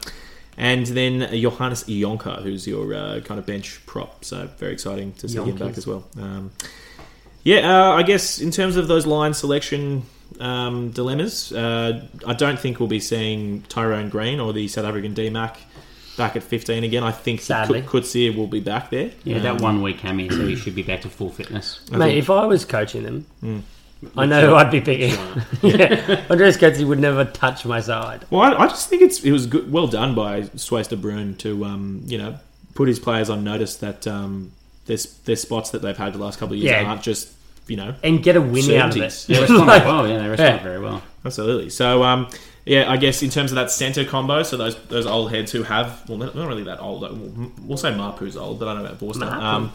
and then Johannes Ionka, who's your uh, kind of bench prop. So very exciting to see Yonkers. him back as well. Um, yeah, uh, I guess in terms of those line selection... Um, dilemmas. Uh, I don't think we'll be seeing Tyrone Green or the South African D M A C back at fifteen again. I think Kutsir will be back there. Yeah, um, that one week hammy, so he should be back to full fitness. I Mate, think. If I was coaching them, mm. I know who I'd be picking. yeah. Andres Kutsir would never touch my side. Well, I, I just think it's it was good, well done by Swaster Bruin to um, you know put his players on notice that um, there's there's spots that they've had the last couple of years yeah. aren't just. You know, and get a win out of it. Yeah, like, well, yeah, they respond yeah. very well. Absolutely. So, um, yeah, I guess in terms of that centre combo, so those those old heads who have, well, not really that old. We'll say Mapu's old, but I don't know about Borster. Um,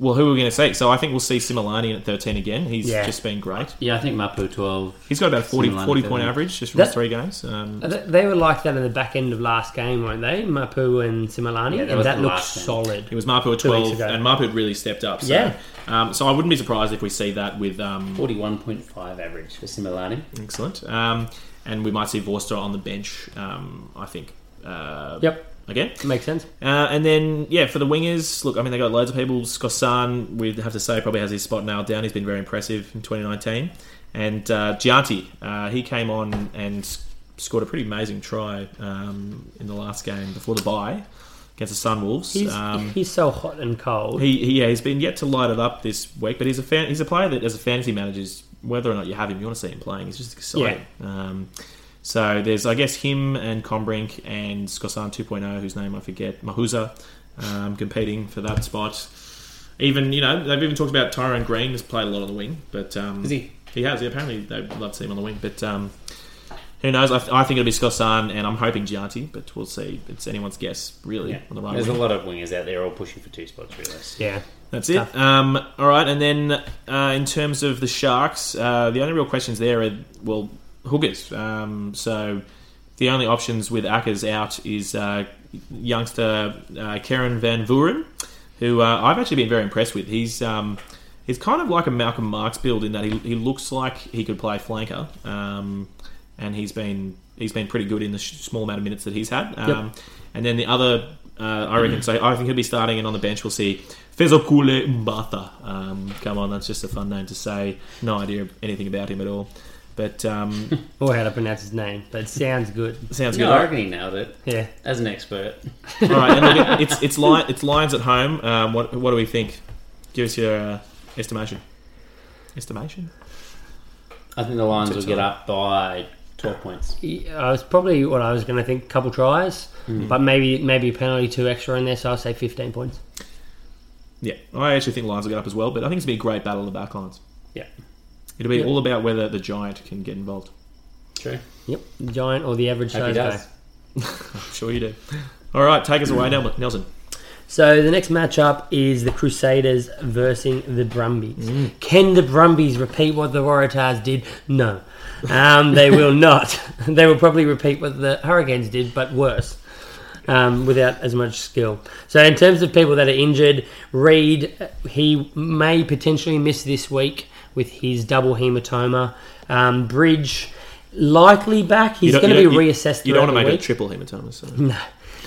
well, who are we going to see? So I think we'll see Similani at thirteen again. He's yeah. just been great. Yeah, I think Mapu twelve. He's got about a forty, forty point average just from that, three games. Um, they were like that in the back end of last game, weren't they? Mapu and Similani, yeah, that and that looked solid. It was Mapu at twelve, and Mapu really stepped up. So. Yeah. Um, so I wouldn't be surprised if we see that with... Um, forty-one point five average for Similani. Excellent. Um, and we might see Vorster on the bench, um, I think. Uh, yep. Again. Makes sense. Uh, and then, yeah, for the wingers, look, I mean, they got loads of people. Skosan, we'd have to say, probably has his spot nailed down. He's been very impressive in twenty nineteen. And uh, Gianti, uh, he came on and scored a pretty amazing try um, in the last game before the bye. Against the Sunwolves, he's, um, he's so hot and cold. He, he yeah, he's been yet to light it up this week, but he's a fan, he's a player that, as a fantasy manager, whether or not you have him, you want to see him playing. He's just exciting. Yeah. Um, so there's, I guess, him and Combrink and Skosan two point oh, whose name I forget, Mahuza, um, competing for that spot. Even you know they've even talked about Tyrone Green has played a lot on the wing, but um, is he? He has. Yeah, apparently they love to see him on the wing, but. Um, Who knows? I, th- I think it'll be Skosan, and I'm hoping Gianti, but we'll see. It's anyone's guess, really. Yeah. On the right There's wing. A lot of wingers out there all pushing for two spots, really. Yeah, that's Tough. it. Um, all right, and then uh, in terms of the Sharks, uh, the only real questions there are, well, hookers. Um, so the only options with Ackers out is uh, youngster uh, Kieran Van Vuren, who uh, I've actually been very impressed with. He's... Um, he's kind of like a Malcolm Marks build in that he, he looks like he could play flanker. Um... And he's been he's been pretty good in the sh- small amount of minutes that he's had. Um, yep. And then the other, uh, I reckon, so I think he'll be starting, and on the bench we'll see Fezokule Mbatha. Um, come on, that's just a fun name to say. No idea anything about him at all. But um, or how to pronounce his name, but it sounds good. Sounds good. No, I reckon he nailed it. Yeah, as an expert. All right, and look, it's it's li- it's Lions at home. Um, what what do we think? Give us your uh, estimation. Estimation. I think the Lions will get up by. twelve points. I was probably what I was going to think, a couple tries, mm. but maybe maybe a penalty, two extra in there, so I'll say fifteen points. Yeah, I actually think Lions will get up as well, but I think it's going to be a great battle in the back lines. Yeah. It'll be yep. all about whether the Giant can get involved. True. Yep, the Giant or the average size guy. I'm sure you do. All right, take us away, Nelson. So the next matchup is the Crusaders versus the Brumbies. Mm. Can the Brumbies repeat what the Waratahs did? No. Um, they will not. They will probably repeat what the Hurricanes did, but worse, um, without as much skill. So in terms of people that are injured, Reid, he may potentially miss this week with his double hematoma. Um, Bridge, likely back. He's going to be reassessed throughout the week. You don't want to make it a triple hematoma. So. No.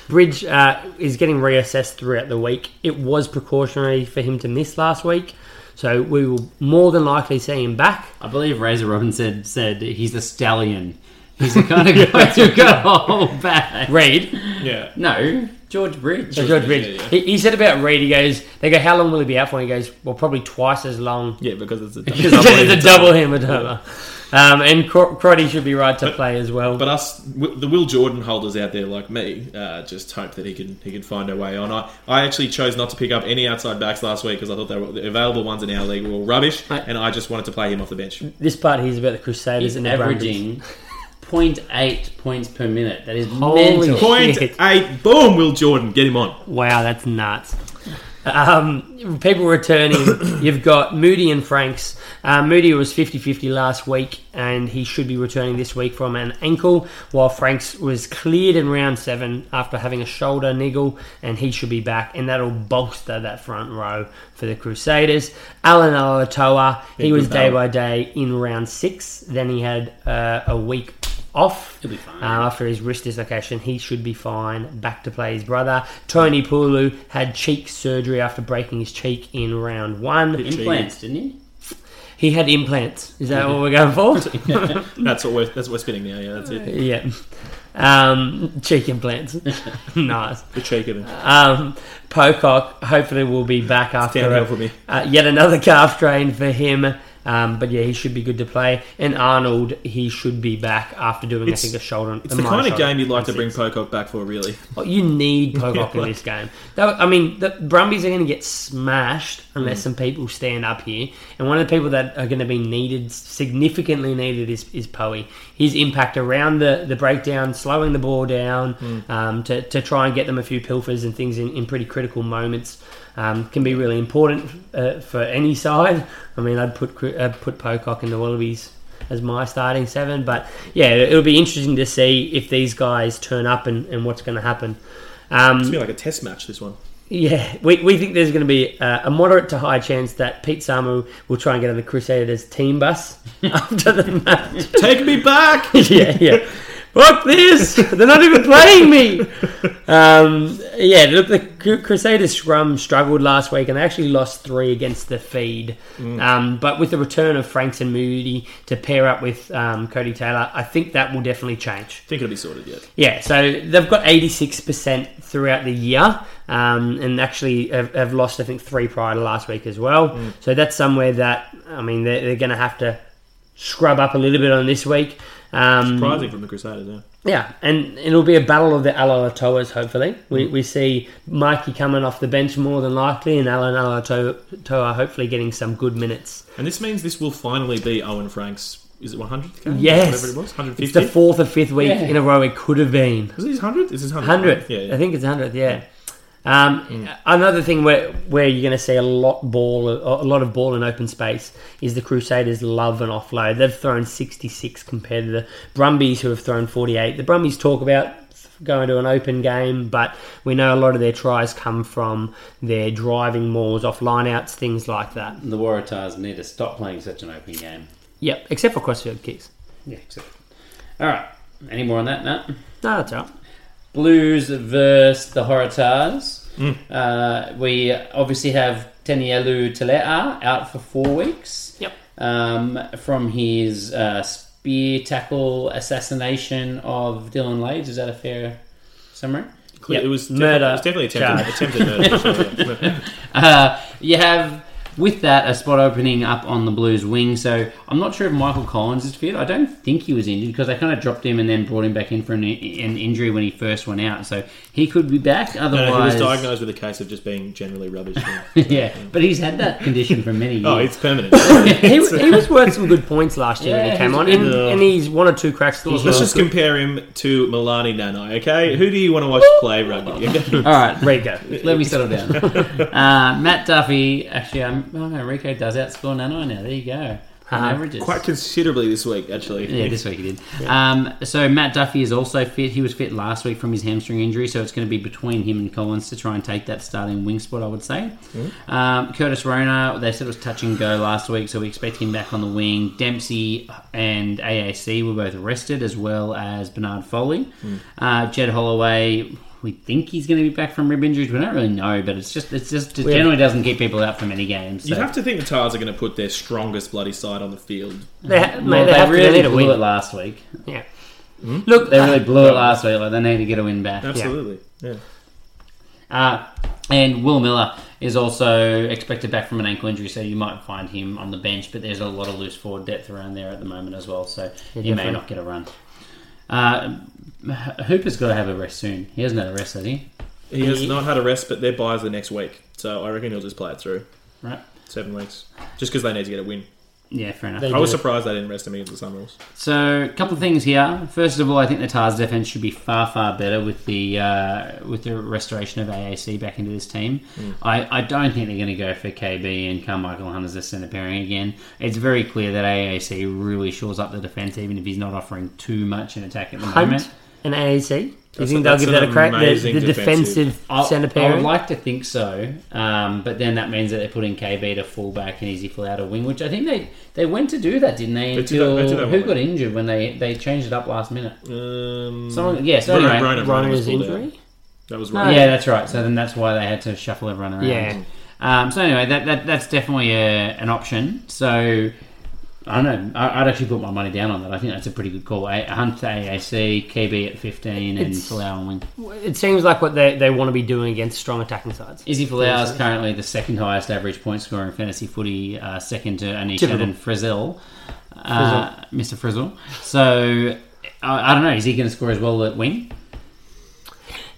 Bridge uh, is getting reassessed throughout the week. It was precautionary for him to miss last week. So we will more than likely see him back. I believe Razor Robinson said, said he's the stallion. He's the kind of guy to go all back. Reid? Yeah. No, George Bridge. Oh, George Bridge. Yeah, yeah. He, he said about Reid, he goes, they go, how long will he be out for? And he goes, well, probably twice as long. Yeah, because it's a double hematoma. It's a double hematoma. Um, and Crotty should be right to but, play as well. But us, the Will Jordan holders out there like me, uh, just hope that he can he can find a way on. I, I actually chose not to pick up any outside backs last week because I thought they were, the available ones in our league were all rubbish, I, and I just wanted to play him off the bench. This part here's about the Crusaders he's and the averaging zero point eight points per minute. That is Holy mental. zero point eight. Boom, Will Jordan. Get him on. Wow, that's nuts. Um, people returning, you've got Moody and Franks. Uh, Moody was fifty-fifty last week, and he should be returning this week from an ankle, while Franks was cleared in round seven after having a shoulder niggle, and he should be back, and that'll bolster that front row for the Crusaders. Alan Alatoa, he was day by day in round six, then he had uh, a week off. He'll be fine. Uh, after his wrist dislocation, he should be fine. Back to play his brother. Tony Pulu had cheek surgery after breaking his cheek in round one. The implants, didn't he? He had implants. Is that what we're going for? Yeah, that's what we're that's what we're spinning now. Yeah, that's it. Uh, yeah, um, cheek implants. Nice. The cheek implants. Um, Pocock hopefully will be back after a, for me. Uh, yet another calf strain for him. Um, but yeah, he should be good to play. And Arnold, he should be back after doing, it's, I think, a shoulder. It's a the kind of game you'd like to bring Pocock back for, really. Oh, you need Pocock yeah, in this game. That, I mean, the Brumbies are going to get smashed unless mm. some people stand up here. And one of the people that are going to be needed, significantly needed, is, is Poey. His impact around the, the breakdown, slowing the ball down, mm. um, to, to try and get them a few pilfers and things in, in pretty critical moments. Um, can be really important uh, for any side. I mean, I'd put I'd put Pocock and the Wallabies as my starting seven, but yeah, it'll be interesting to see if these guys turn up and, and what's going to happen. Um, it's going to be like a test match, this one. Yeah, we we think there's going to be uh, a moderate to high chance that Pete Samu will try and get on the Crusaders team bus after the match. Take me back! yeah, yeah. Fuck this! They're not even playing me! Um, yeah, look, the Crusaders scrum struggled last week and they actually lost three against the feed. Mm. Um, but with the return of Franks and Moody to pair up with um, Cody Taylor, I think that will definitely change. I think it'll be sorted yet. Yeah, so they've got eighty-six percent throughout the year, um, and actually have, have lost, I think, three prior to last week as well. Mm. So that's somewhere that, I mean, they're, they're going to have to scrub up a little bit on this week. Um, Surprising from the Crusaders, yeah. Yeah, and it'll be a battle of the Alatoas, hopefully. We we see Mikey coming off the bench more than likely, and Alan Alatoa hopefully getting some good minutes. And this means this will finally be Owen Frank's, is it one hundredth game? Yes. Whatever it was, one hundred fiftieth? It's the fourth or fifth week yeah. in a row it could have been. Is it his hundredth? Is his hundredth? hundredth. Yeah, yeah. I think it's hundredth, yeah. yeah. Um, mm. Another thing where where you're going to see a lot ball, a lot of ball in open space is the Crusaders love an offload. They've thrown sixty-six compared to the Brumbies, who have thrown forty-eight. The Brumbies talk about going to an open game, but we know a lot of their tries come from their driving mauls, off lineouts, things like that. The Waratahs need to stop playing such an open game. Yep, except for crossfield kicks. Yeah, except. All right. Any more on that, Nat? No, that's all right. Blues versus the Waratahs. Mm. Uh, we obviously have Tenielu Tele'a out for four weeks. Yep. Um, from his uh, spear tackle assassination of Dylan Lades. Is that a fair summary? Yep. It was murder. It was definitely attempted, attempted murder. Sure. uh, you have, with that, a spot opening up on the Blues wing. So I'm not sure if Michael Collins is fit. I don't think he was injured because they kind of dropped him and then brought him back in for an, an injury when he first went out. So he could be back. Otherwise, no, no, he was diagnosed with a case of just being generally rubbish. yeah, yeah, but he's had that condition for many years. Oh, it's permanent. he, he was worth some good points last year yeah, when he came on, and, and he's one or two cracks. Let's sure. just compare him to Milani Nanai, okay? Who do you want to watch play rugby? All right, Rico, let me settle down. Uh, Matt Duffy, actually, I'm. Oh no, Rico does outscore Nanai now. There you go. Um, quite considerably this week, actually. Yeah, this week he did. Yeah. Um, so Matt Duffy is also fit. He was fit last week from his hamstring injury, so it's going to be between him and Collins to try and take that starting wing spot, I would say. Mm-hmm. Um, Curtis Rona, they said it was touch and go last week, so we expect him back on the wing. Dempsey and A A C were both rested, as well as Bernard Foley. Mm. Uh, Jed Holloway... We think he's going to be back from rib injuries. We don't really know, but it's just it's just it generally doesn't keep people out for many games. So. You have to think the Tars are going to put their strongest bloody side on the field. They, ha- well, they, they really blew win. it last week. Yeah, hmm? look, they really blew it last week. Like they need to get a win back. Absolutely, yeah. Uh, and Will Miller is also expected back from an ankle injury, so you might find him on the bench. But there's a lot of loose forward depth around there at the moment as well, so yeah, he definitely. may not get a run. Uh, Hooper's got to have a rest soon. He hasn't had a rest, has he? He has not had a rest, but their bye is the next week. So I reckon he'll just play it through. Right. Seven weeks. Just because they need to get a win. Yeah, fair enough. They I was do. surprised they didn't rest him against the Sunwolves. So, a couple of things here. First of all, I think the Tars defence should be far, far better with the uh, with the restoration of A A C back into this team. Mm. I, I don't think they're going to go for K B and Carmichael Hunt as their centre pairing again. It's very clear that A A C really shores up the defence, even if he's not offering too much in attack at the Hunt moment. And A A C? Do you think they'll give that a crack? The, the defensive centre pairing? I would like to think so, um, but then that means that they're putting K B to fullback and Izzy Folau to wing, which I think they, they went to do that, didn't they? Until they did that, they did that who got it. injured when they, they changed it up last minute? Um, Someone, yeah, so Rona, anyway, Rona, Rona was injury. Out. That was Rona. Yeah, that's right. So then that's why they had to shuffle everyone around. Yeah. Um, so anyway, that, that that's definitely a, an option. So. I don't know. I'd actually put my money down on that. I think that's a pretty good call. Hunt to A A C, K B at fifteen, and it's, Folau on wing. It seems like what they, they want to be doing against strong attacking sides. Izzy Folau is currently the second highest average point scorer in fantasy footy, uh, second to Anisha and Frizzell, uh, Mister Frizzell. So, I, I don't know. Is he going to score as well at wing?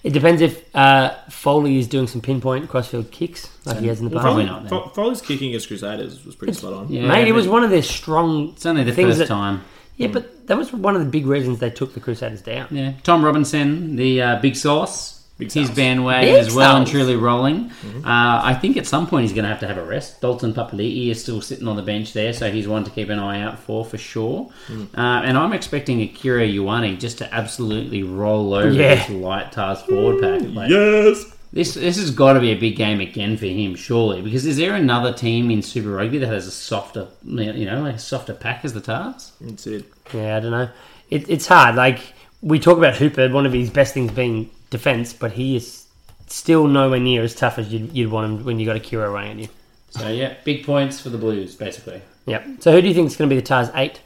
It depends if uh, Foley is doing some pinpoint crossfield kicks like so he has in the past. Probably not. Then. Foley's kicking against Crusaders was pretty it's, spot on. Yeah, Mate, it was one of their strong. It's only the first that, time. Yeah, mm. but that was one of the big reasons they took the Crusaders down. Yeah, Tom Robinson, the uh, big sauce. Big His sauce. bandwagon big is well sauce. and truly rolling. Mm-hmm. Uh, I think at some point he's going to have to have a rest. Dalton Papali'i is still sitting on the bench there, so he's one to keep an eye out for, for sure. Mm. Uh, and I'm expecting Akira Ioane just to absolutely roll over yeah. this light Tars forward pack. Like, yes! This this has got to be a big game again for him, surely. Because is there another team in Super Rugby that has a softer, you know, a softer pack as the Tars? That's it. Yeah, I don't know. It, it's hard. Like, we talk about Hooper, one of his best things being defence, but he is still nowhere near as tough as you'd, you'd want him when you got a Kira running at you. So, yeah, big points for the Blues, basically. Yep. So, who do you think is going to be the Tars' eight?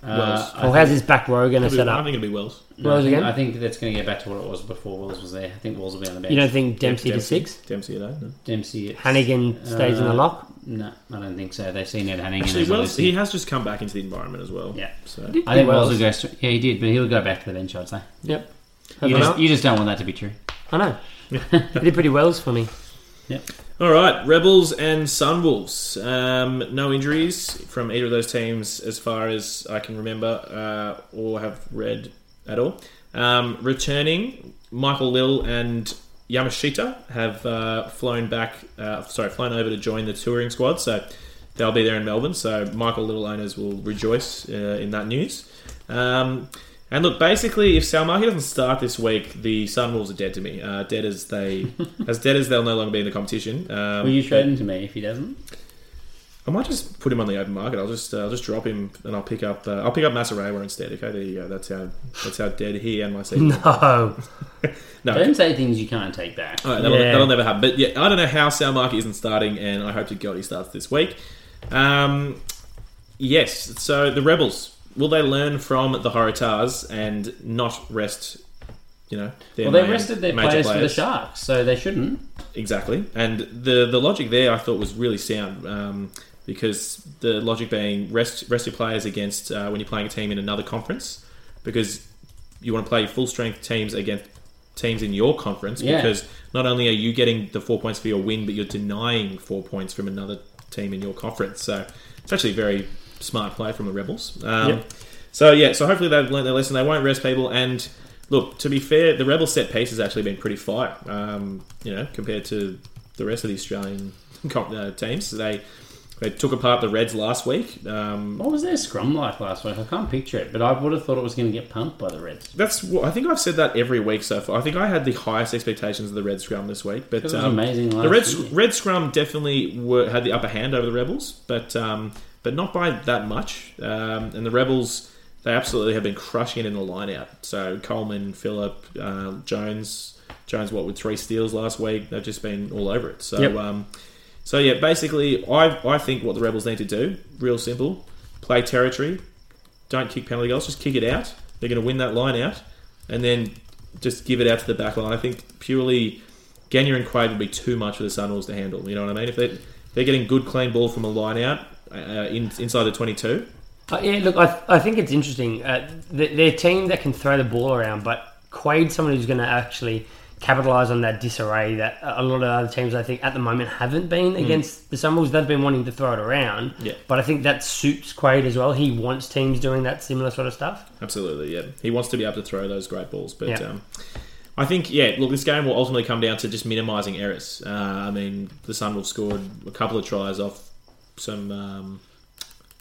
Uh, or how's his back row going to set up? I think it'll be Wells. No, Wells again? I think that's going to get back to what it was before Wells was there. I think Wells will be on the bench. You don't think Dempsey, Dempsey to six? Dempsey at eight? No. Dempsey at Hannigan stays uh, in the lock? No, I don't think so. They've seen Ed Hannigan. Actually, Wells, he has just come back into the environment as well. Yeah. So I think, I think Wells will go straight. Yeah, he did, but he'll go back to the bench, I'd say. Yep. You just, you just don't want that to be true. I know. He did pretty well for me. Yep. All right, Rebels and Sunwolves. Um, no injuries from either of those teams as far as I can remember uh, or have read at all. Um, returning, Michael Little and Yamashita have uh, flown back, uh, sorry, flown over to join the touring squad. So they'll be there in Melbourne. So Michael Little owners will rejoice uh, in that news. Um, and look, basically, if Salmaki doesn't start this week, the Sunwolves are dead to me. Uh, dead as they, as dead as they'll no longer be in the competition. Um, Will you trade him to me if he doesn't? I might just put him on the open market. I'll just, uh, I'll just drop him, and I'll pick up, uh, I'll pick up Masawera instead. Okay, there you go. That's how, that's how dead he and my season. No, no. Don't say things you can't take back. All right, that'll, yeah. that'll never happen. But yeah, I don't know how Salmaki isn't starting, and I hope to God he starts this week. Um, yes. So the Rebels. Will they learn from the Waratahs and not rest, you know, their Well, they rested their players, players for the Sharks, so they shouldn't. Exactly. And the the logic there, I thought, was really sound um, because the logic being rest, rest your players against uh, when you're playing a team in another conference because you want to play full-strength teams against teams in your conference yeah. because not only are you getting the four points for your win, but you're denying four points from another team in your conference. So it's actually very... smart play from the Rebels. Um, yep. So, yeah, so hopefully they've learned their lesson. They won't rest people. And, look, to be fair, the Rebels set piece has actually been pretty fire, um, you know, compared to the rest of the Australian teams. So they they took apart the Reds last week. Um, what was their scrum like last week? I can't picture it, but I would have thought it was going to get pumped by the Reds. That's what, I think I've said that every week so far. I think I had the highest expectations of the Reds scrum this week. But it was um, amazing last The Reds, Reds scrum definitely were, had the upper hand over the Rebels, but... Um, but not by that much. Um, and the Rebels, they absolutely have been crushing it in the line-out. So Coleman, Phillip, uh, Jones, Jones, what, with three steals last week, they've just been all over it. So, yep. um, so yeah, basically, I I think what the Rebels need to do, real simple, play territory, don't kick penalty goals, just kick it out. They're going to win that line-out, and then just give it out to the back line. I think purely Gagnier and Quaid would be too much for the Sunwolves to handle. You know what I mean? If they they're getting good, clean ball from a line-out, Uh, in, inside the twenty-two. Uh, yeah, look, I, th- I think it's interesting. Uh, th- they're a team that can throw the ball around, but Quaid's someone who's going to actually capitalise on that disarray that a lot of other teams, I think, at the moment haven't been against mm. the Sun Wolves. They've been wanting to throw it around. Yeah. But I think that suits Quaid as well. He wants teams doing that similar sort of stuff. Absolutely, yeah. He wants to be able to throw those great balls. But yeah. um, I think, yeah, look, this game will ultimately come down to just minimising errors. Uh, I mean, the Sun Wolves scored a couple of tries off some... Um,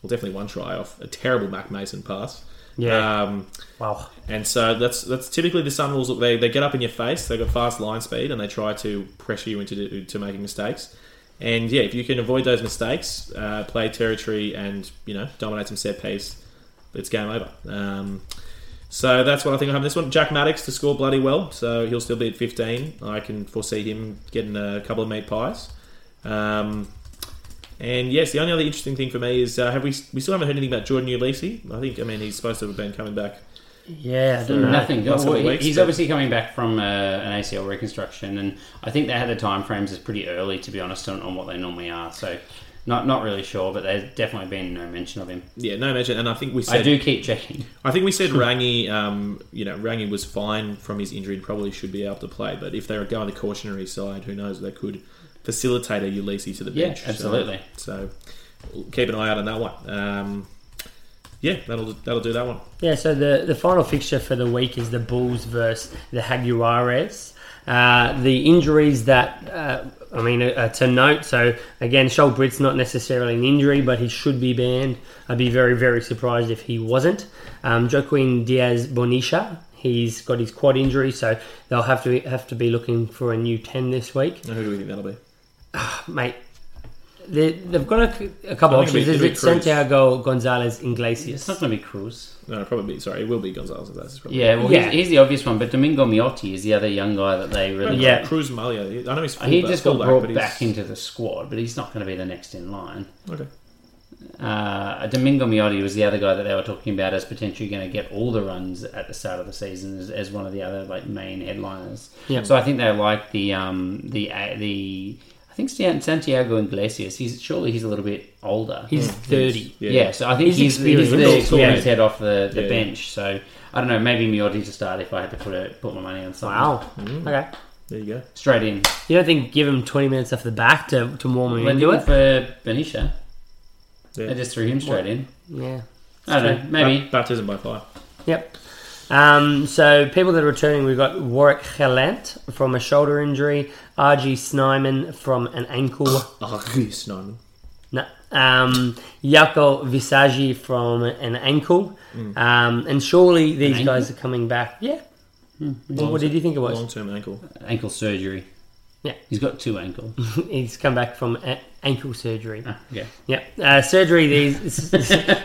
well, definitely one try off a terrible Mac Mason pass. Yeah. Um, wow. And so that's that's typically the Sun Wolves. They they get up in your face. They've got fast line speed, and they try to pressure you into to making mistakes. And yeah, if you can avoid those mistakes, uh, play territory, and you know dominate some set piece, it's game over. Um, so that's what I think will happen. This one, Jack Maddox to score bloody well. So he'll still be at fifteen. I can foresee him getting a couple of meat pies. Um, And yes, the only other interesting thing for me is uh, have we we still haven't heard anything about Jordan Ulisi. I think I mean he's supposed to have been coming back. Yeah, I don't know. Nothing. Well, he, weeks, he's but... obviously coming back from uh, an A C L reconstruction, and I think they had the time frames as pretty early, to be honest, on, on what they normally are. So not not really sure, but there's definitely been no mention of him. Yeah, no mention. And I think we said I do keep checking. I think we said Rangi. Um, you know, Rangi was fine from his injury and probably should be able to play. But if they were going the cautionary side, who knows? They could. Facilitator Ulysses to the bench. Yeah, absolutely. So, so keep an eye out on that one. Um, yeah, that'll that'll do that one. Yeah, so the, the final fixture for the week is the Bulls versus the Jaguares. Uh, the injuries that, uh, I mean, uh, to note, so again, Shoalbritt's not necessarily an injury, but he should be banned. I'd be very, very surprised if he wasn't. Um, Joaquin Diaz Bonisha. He's got his quad injury, so they'll have to have to be looking for a new ten this week. And who do we think that'll be? Oh, mate, they, they've got a, a couple of options. Is it Santiago Gonzalez Iglesias? It's not going to be Cruz. No, probably. Sorry, it will be Gonzalez Iglesias. Probably. Yeah, well, yeah. He's, he's the obvious one, but Domingo Miotti is the other young guy that they really. Yeah, like. Cruz Malia. I know he's. Full he back, just got brought back, back into the squad, but he's not going to be the next in line. Okay. Uh, Domingo Miotti was the other guy that they were talking about as potentially going to get all the runs at the start of the season as, as one of the other like main headliners. Yeah. So I think they like the um, the uh, the. I think Santiago Iglesias, he's surely he's a little bit older. He's thirty. Yeah, yeah so I think he's, he's, he's the his head off the, the yeah, bench. So, I don't know, maybe Miotti to start if I had to put a, put my money on something. Wow. Mm. Okay. There you go. Straight in. You don't think give him twenty minutes off the back to, to warm him into it? For Benicia. Yeah. I just threw him straight in. Yeah. I don't know, maybe. Baptism by fire. Yep. Um, so people that are returning, we've got Warwick Gelant from a shoulder injury, R G Snyman from an ankle, R G Snyman, no, um, Jaco Visagi from an ankle, mm. um, and surely these an guys ankle? Are coming back. Yeah. Mm. Well, what did you think it was? Long-term ankle, ankle surgery. Yeah, he's got two ankles. He's come back from a- ankle surgery. Ah, yeah, yeah, uh, surgery. These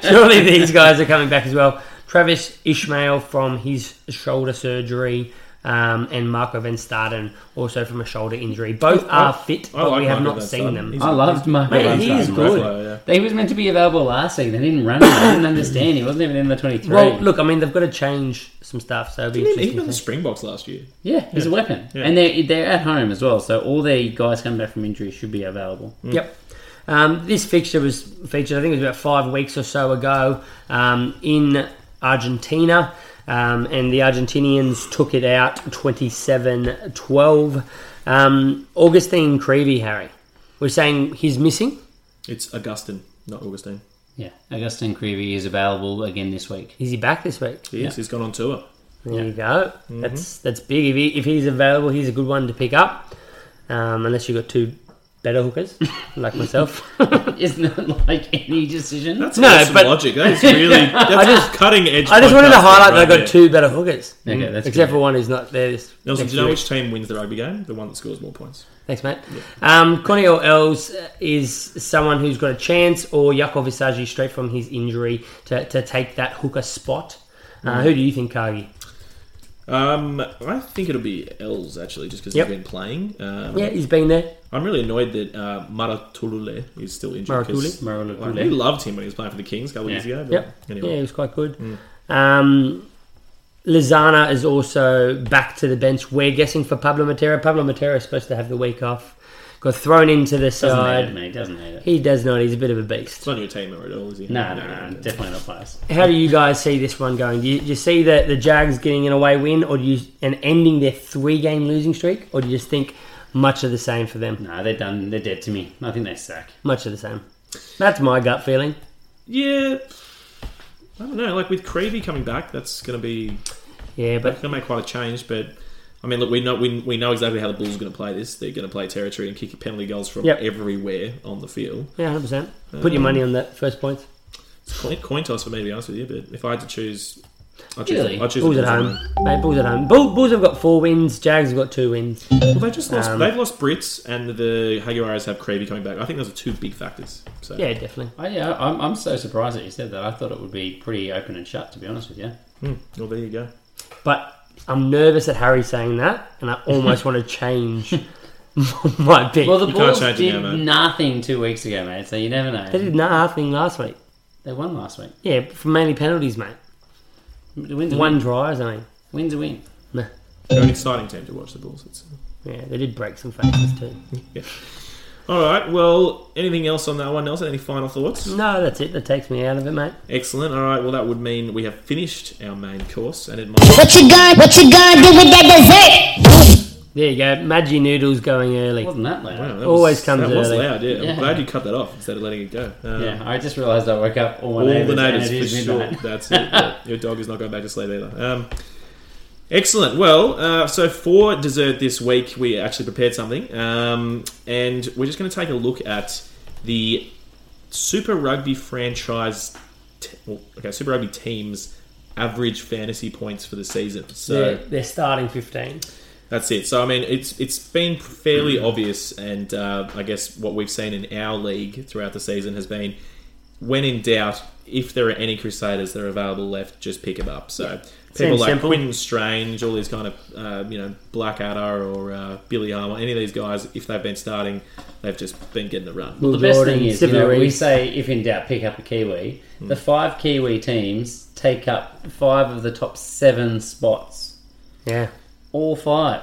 surely these guys are coming back as well. Travis Ishmael from his shoulder surgery, um, and Marco Van Staden also from a shoulder injury. Both are fit, but like we have Marco not seen them. He's, I loved Marco Van Staden. He is good. Buffalo, yeah. He was meant to be available last season. They didn't run him. I didn't understand. He wasn't even in the twenty-three. Well, look, I mean, they've got to change some stuff. So it'll be interesting. He was in the Springboks last year. Yeah, he's yeah. a weapon. Yeah. And they're, they're at home as well, so all the guys coming back from injury should be available. Mm. Yep. Um, this fixture was featured, I think it was about five weeks or so ago, um, in... Argentina, um, and the Argentinians took it out twenty-seven twelve. Um, Augustine Creevy, Harry. We're saying he's missing? It's Augustine, not Augustine. Yeah, Augustine Creevy is available again this week. Is he back this week? He is, yeah. He's gone on tour. There yeah. you go. Mm-hmm. That's that's big. If, he, if he's available, he's a good one to pick up, um, unless you've got two... better hookers, like myself. Isn't that like any decision? That's no, awesome but logic. That's really that's I just, cutting edge. I just wanted to highlight right that I got two better hookers. Okay, that's except good. For one who's not there. This Nelson, do you know week. Which team wins the rugby game? The one that scores more points. Thanks, mate. Yeah. Um, Cornel Ells is someone who's got a chance, or Jaco Visagi straight from his injury to, to take that hooker spot. Uh, mm. Who do you think, Cargie? Um, I think it'll be Ells, actually, just because yep. he's been playing. Um, yeah, he's been there. I'm really annoyed that uh, Maratulule is still injured. Maratulule? Like, we loved him when he was playing for the Kings a couple yeah. years ago. But yep. anyway. Yeah, he was quite good. Mm. Um, Lozana is also back to the bench. We're guessing for Pablo Matera. Pablo Matera is supposed to have the week off. Got thrown into the side. Doesn't hate it, mate. Doesn't hate it. He does not. He's a bit of a beast. It's not your team at all, is he? No, no, no. no definitely not players. How do you guys see this one going? Do you, do you see the, the Jags getting an away win, or do you and ending their three-game losing streak, or do you just think much of the same for them? No, they're done. They're dead to me. I think they suck. Much of the same. That's my gut feeling. Yeah. I don't know. Like, with Creevy coming back, that's going to be... Yeah, but... That's going to make quite a change, but... I mean, look, we know we, we know exactly how the Bulls are going to play this. They're going to play territory and kick penalty goals from yep. everywhere on the field. Yeah, one hundred percent. Put um, your money on that first point. It's a coin toss for me, to be honest with you, but if I had to choose... I'd choose, really? I'd choose Bulls at home. Mate, Bulls at home. Bull, Bulls have got four wins. Jags have got two wins. Well, they just lost, um, they've lost Brits, and the Haguaras have Creevy coming back. I think those are two big factors. So. Yeah, definitely. I, yeah, I'm, I'm so surprised that you said that. I thought it would be pretty open and shut, to be honest with you. Mm, well, there you go. But... I'm nervous at Harry saying that, and I almost want to change my pick. Well, the you Bulls did now, nothing two weeks ago, mate, so you never know. They did nothing last week. They won last week. Yeah, for mainly penalties, mate. Win's One win. Try or something. Win's a win. Nah. They're an exciting team to watch, the Bulls. It's... Yeah, they did break some faces too. Yeah. All right, well, anything else on that one, Nelson? Any final thoughts? No, that's it. That takes me out of it, mate. Excellent. All right, well, that would mean we have finished our main course. And it might... What you going What you going to do with that dessert? There you go. Maggi noodles going early. Wasn't that loud? Wow, that Always was, comes that early. That was loud, yeah. yeah. I'm glad you cut that off instead of letting it go. Um, yeah, I just realised I woke up all my all neighbours. All the neighbours, for sure. That's it. Yeah. Your dog is not going back to sleep either. Um... Excellent. Well, uh, so for dessert this week, we actually prepared something. Um, and we're just going to take a look at the Super Rugby franchise... T- well, okay, Super Rugby team's average fantasy points for the season. So yeah, they're starting fifteen. That's it. So, I mean, it's it's been fairly mm. obvious. And uh, I guess what we've seen in our league throughout the season has been, when in doubt, if there are any Crusaders that are available left, just pick them up. So... Yeah. People Seems like simple. Quinton Strange, all these kind of, uh, you know, Blackadder or uh, Billy Harmer, any of these guys, if they've been starting, they've just been getting the run. Well, the Jordan, best thing is, you know, we say, if in doubt, pick up a Kiwi. Mm. The five Kiwi teams take up five of the top seven spots. Yeah. All five.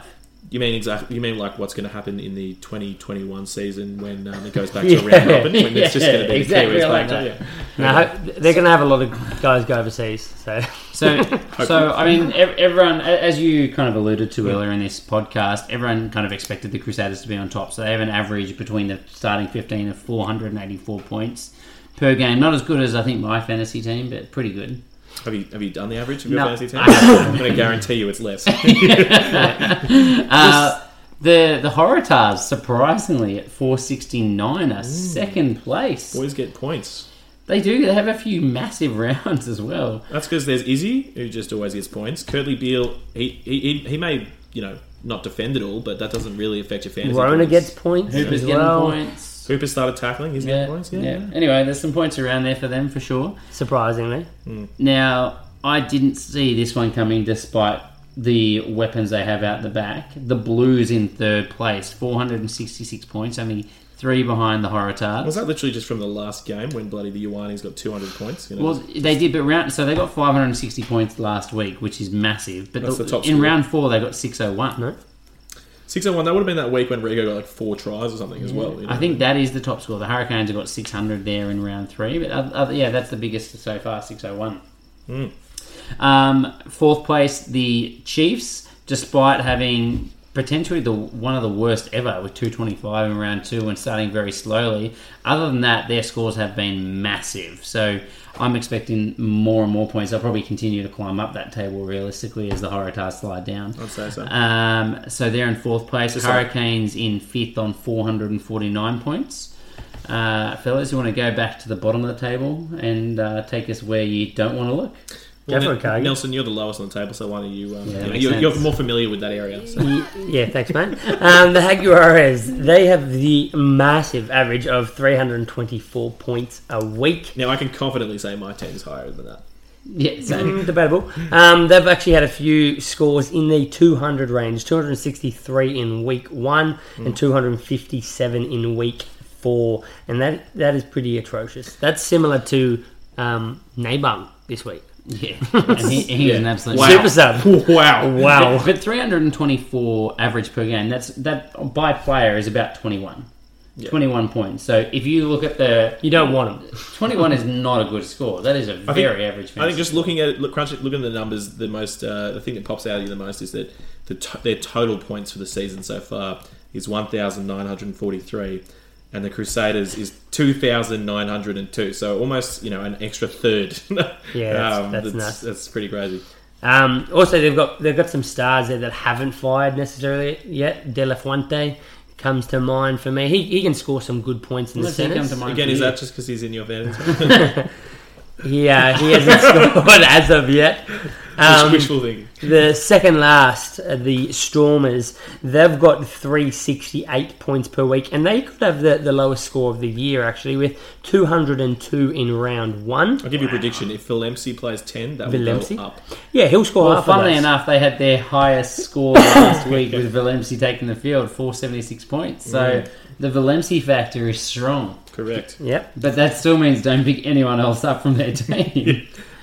You mean exactly? You mean like what's going to happen in the twenty twenty-one season when um, it goes back yeah. to round robin? When yeah. it's just going to be exactly the Kiwis like that. Now yeah. no, they're going to have a lot of guys go overseas. So, so, so I mean, everyone, as you kind of alluded to yeah. earlier in this podcast, everyone kind of expected the Crusaders to be on top. So they have an average between the starting fifteen of four hundred eighty-four points per game. Not as good as I think my fantasy team, but pretty good. Have you have you done the average of your no. fantasy team? I'm going to guarantee you it's less. uh, the the Horatars, surprisingly, at four sixty-nine, are mm. second place. Boys get points. They do. They have a few massive rounds as well. That's because there's Izzy, who just always gets points. Curtly Beale, he he he may, you know, not defend at all, but that doesn't really affect your fantasy. Rona points. Gets points. Hooper's getting well. points. Hooper started tackling. He's yeah, getting points. Yeah, yeah. yeah. Anyway, there's some points around there for them for sure. Surprisingly. Mm. Now, I didn't see this one coming despite the weapons they have out the back. The Blues in third place. four hundred sixty-six points. Only three behind the Horatars. Was that literally just from the last game when bloody the Iowanis got two hundred points? You know? Well, they did, but round... So they got five hundred sixty points last week, which is massive. But That's the, the top in score. Round four, they got six oh one. No. six oh one, that would have been that week when Rigo got like four tries or something as well. You know? I think that is the top score. The Hurricanes have got six hundred there in round three. But other, other, yeah, that's the biggest so far, six oh one. Mm. Um, fourth place, the Chiefs, despite having potentially the one of the worst ever with two twenty-five in round two and starting very slowly. Other than that, their scores have been massive. So I'm expecting more and more points. They'll probably continue to climb up that table realistically as the Horatars slide down. I'd say so. Um, so they're in fourth place. It's Hurricanes like... in fifth on four hundred forty-nine points. Uh, fellas, you want to go back to the bottom of the table and uh, take us where you don't want to look? Well, N- okay. Nelson, you're the lowest on the table, so why don't you... Um, yeah, you know, you're, you're more familiar with that area. So. Yeah, thanks, mate. Um, the Jaguares, they have the massive average of three hundred twenty-four points a week. Now, I can confidently say my team's higher than that. Yeah, same. Debatable. Um, they've actually had a few scores in the two hundred range, two hundred sixty-three in week one mm. and two hundred fifty-seven in week four, and that that is pretty atrocious. That's similar to um, Nabung this week. Yeah, and he, he's yeah. an absolute wow. super sub. Wow, wow. But, but three hundred twenty-four average per game. That's that by player is about twenty-one. Yeah. twenty-one points. So if you look at the... You don't want them. twenty-one is not a good score. That is a very I think, average fantasy. I think just looking at it, look, crunching, looking at the numbers, the most uh, the thing that pops out of you the most is that the to- their total points for the season so far is one thousand nine hundred forty-three, and the Crusaders is two thousand nine hundred two. So almost, you know, an extra third. Yeah, that's, um, that's, that's nuts. That's pretty crazy. Um, also, they've got they've got some stars there that haven't fired necessarily yet. De La Fuente comes to mind for me. He he can score some good points in Unless the centres. Again, is you. That just because he's in your fantasy? Yeah, he hasn't scored as of yet. Um, wishful thinking. The second last, uh, the Stormers, they've got three hundred sixty-eight points per week, and they could have the, the lowest score of the year, actually, with two hundred two in round one. I'll give you a prediction. If Vilemsi plays ten, that Vilemsi? will go up. Yeah, he'll score well, half funnily of enough, they had their highest score last week with Vilemsi taking the field, four hundred seventy-six points. So mm. the Vilemsi factor is strong. Correct. Yep. But that still means don't pick anyone else up from their team. Yeah,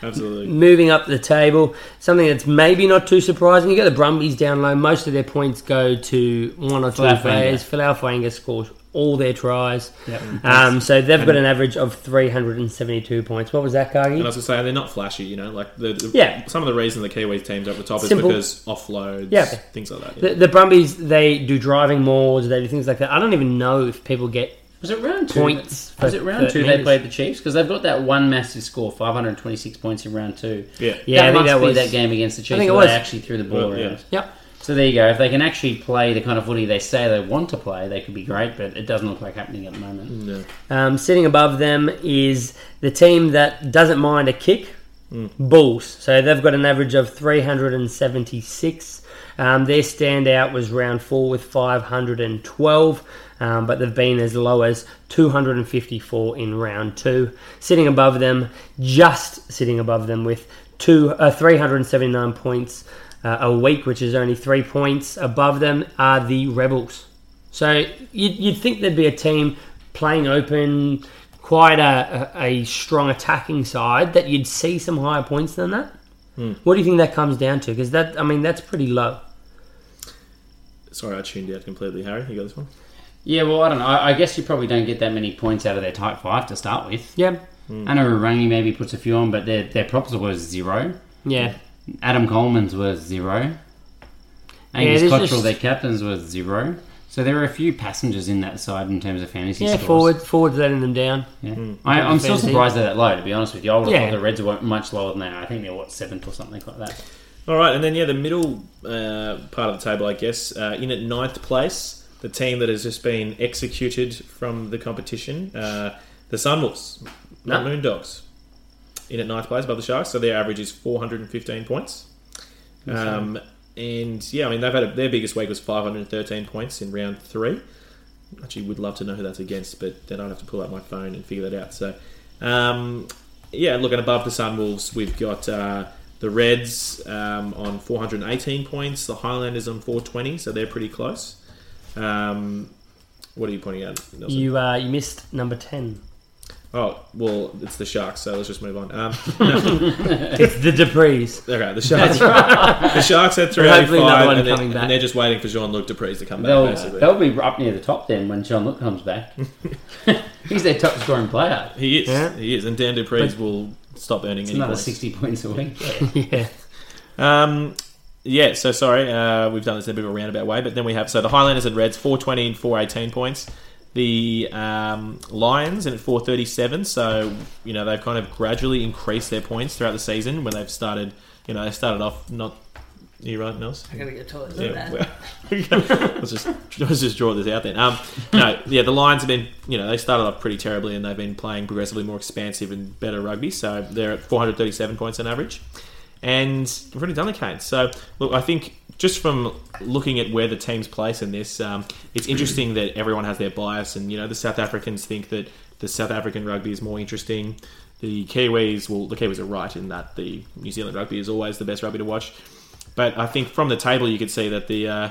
absolutely. Moving up the table, something that's maybe not too surprising. You got the Brumbies down low. Most of their points go to one or two Folau players. Folau Fainga scores all their tries. Yep. Um, so they've and got an average of three hundred seventy-two points. What was that, Cargie? And I was going to say, they're not flashy, you know. Like the, the, yeah. Some of the reason the Kiwis team's up the top Simple. is because offloads, yeah. things like that. Yeah. The, the Brumbies, they do driving more, they do things like that. I don't even know if people get... Was it round two? Points. Was it round two they played the Chiefs? Because they've got that one massive score, five hundred twenty-six points in round two. Yeah, yeah. That I think must that was, be that game against the Chiefs where was. they actually threw the ball well, around. Yeah. Yep. So there you go. If they can actually play the kind of footy they say they want to play, they could be great, but it doesn't look like happening at the moment. No. Um, sitting above them is the team that doesn't mind a kick, mm. Bulls. So they've got an average of three hundred seventy-six. Um, their standout was round four with five hundred twelve. Um, but they've been as low as two hundred fifty-four in round two. Sitting above them, just sitting above them with two uh, three hundred seventy-nine points uh, a week, which is only three points above them, are the Rebels. So you'd, you'd think there'd be a team playing open, quite a, a, a strong attacking side, that you'd see some higher points than that. Mm. What do you think that comes down to? Because that, I mean, that's pretty low. Sorry, I tuned out completely. Harry, you got this one? Yeah, well, I don't know. I guess you probably don't get that many points out of their type five to start with. Yeah. Mm. I know Rangi maybe puts a few on, but their their props were zero. Yeah. Adam Coleman's was zero. Angus yeah, Cottrell, just... their captains, was zero. So there are a few passengers in that side in terms of fantasy yeah, scores. Yeah, forward, forwards letting them down. Yeah. Mm. I, I'm still surprised they're that low, to be honest with you. I would have yeah. thought the Reds were much lower than that. I think they're, what, seventh or something like that. All right, and then, yeah, the middle uh, part of the table, I guess, uh, in at ninth place... The team that has just been executed from the competition, uh, the Sunwolves, no. the Moondogs, in at ninth place above the Sharks. So their average is four hundred fifteen points. Um, and yeah, I mean, they've had a, their biggest week was five hundred thirteen points in round three. Actually, would love to know who that's against, but then I'd have to pull out my phone and figure that out. So um, yeah, looking above the Sunwolves, we've got uh, the Reds um, on four hundred eighteen points, the Highlanders on four hundred twenty, so they're pretty close. Um, what are you pointing out, Nelson? You uh, you missed number ten. Oh, well, it's the Sharks, so let's just move on. Um, no. It's the Duprees. Okay, the Sharks. Right. The Sharks had three eighty-five, and, then, and they're just waiting for Jean-Luc Duprees to come they'll, back, basically. They'll be up near the top then when Jean-Luc comes back. He's their top-scoring player. He is, yeah. he is, and Dan Duprees but will stop earning any another points. sixty points a week. Yeah. yeah. Um... Yeah, so sorry, uh, we've done this in a bit of a roundabout way, but then we have, so the Highlanders and Reds, four hundred twenty and four hundred eighteen points. The um, Lions in at four hundred thirty-seven, so, you know, they've kind of gradually increased their points throughout the season when they've started, you know, they started off not... Are you right, Nels? I gotta get a toilet. Yeah, well, let's, just, let's just draw this out then. Um, no, yeah, the Lions have been, you know, they started off pretty terribly and they've been playing progressively more expansive and better rugby, so they're at four hundred thirty-seven points on average. And we've already done the Canes. So, look, I think just from looking at where the teams place in this, um, it's interesting that everyone has their bias. And, you know, the South Africans think that the South African rugby is more interesting. The Kiwis, well, the Kiwis are right in that the New Zealand rugby is always the best rugby to watch. But I think from the table you could see that the uh,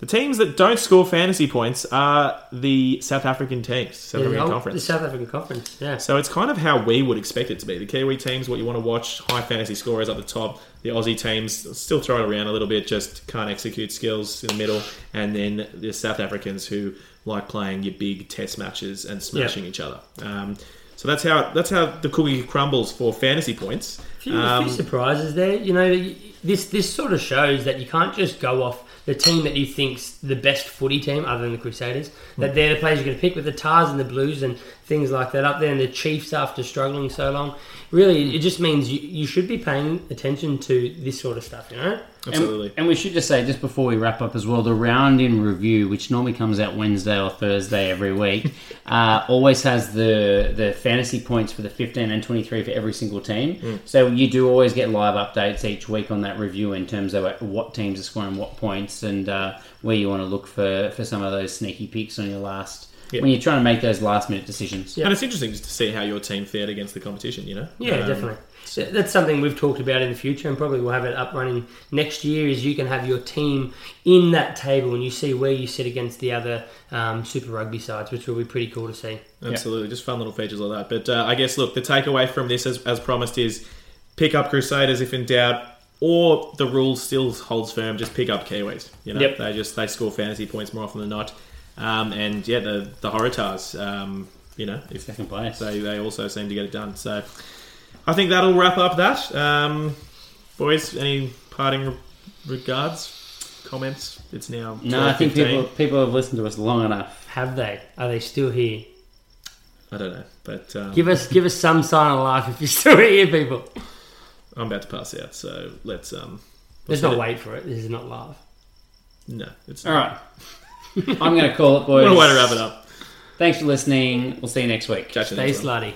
The teams that don't score fantasy points are the South African teams, South yeah, African the old, Conference. The South African Conference, yeah. So it's kind of how we would expect it to be. The Kiwi teams, what you want to watch, high fantasy scorers up the top. The Aussie teams still throw it around a little bit, just can't execute skills in the middle. And then the South Africans who like playing your big test matches and smashing yeah. each other. Um, so that's how that's how the cookie crumbles for fantasy points. A few, um, a few surprises there. You know, this this sort of shows that you can't just go off the team that you think's the best footy team, other than the Crusaders, that they're the players you're going to pick, with the Tars and the Blues and things like that up there, and the Chiefs after struggling so long. Really, it just means you, you should be paying attention to this sort of stuff, you know? Absolutely. And, and we should just say, just before we wrap up as well, the Round in Review, which normally comes out Wednesday or Thursday every week, uh, always has the, the fantasy points for the fifteen and twenty-three for every single team. Mm. So you do always get live updates each week on that review in terms of what teams are scoring what points, and uh, where you want to look for, for some of those sneaky picks on your last yep. when you're trying to make those last minute decisions. Yep. And it's interesting just to see how your team fared against the competition, you know? Yeah, um, definitely. So that's something we've talked about in the future, and probably we'll have it up running next year, is you can have your team in that table and you see where you sit against the other um, Super Rugby sides, which will be pretty cool to see. Absolutely. Yep. Just fun little features like that. But uh, I guess, look, the takeaway from this, as, as promised, is pick up Crusaders if in doubt. Or the rule still holds firm, just pick up Kiwis. You know, yep. they just they score fantasy points more often than not. Um, and yeah, the the Horatars, um, you know, if second place, they they also seem to get it done. So I think that'll wrap up that. Um, boys, any parting re- regards, comments? It's now no. I think people people have listened to us long enough. Have they? Are they still here? I don't know, but um... give us give us some sign of life if you're still here, people. I'm about to pass out, so let's... Um, let's not it. wait for it. This is not live. No, it's not. All right. I'm going to call it, boys. What a way to wrap it up. Thanks for listening. We'll see you next week. Catch you next week. Stay slutty.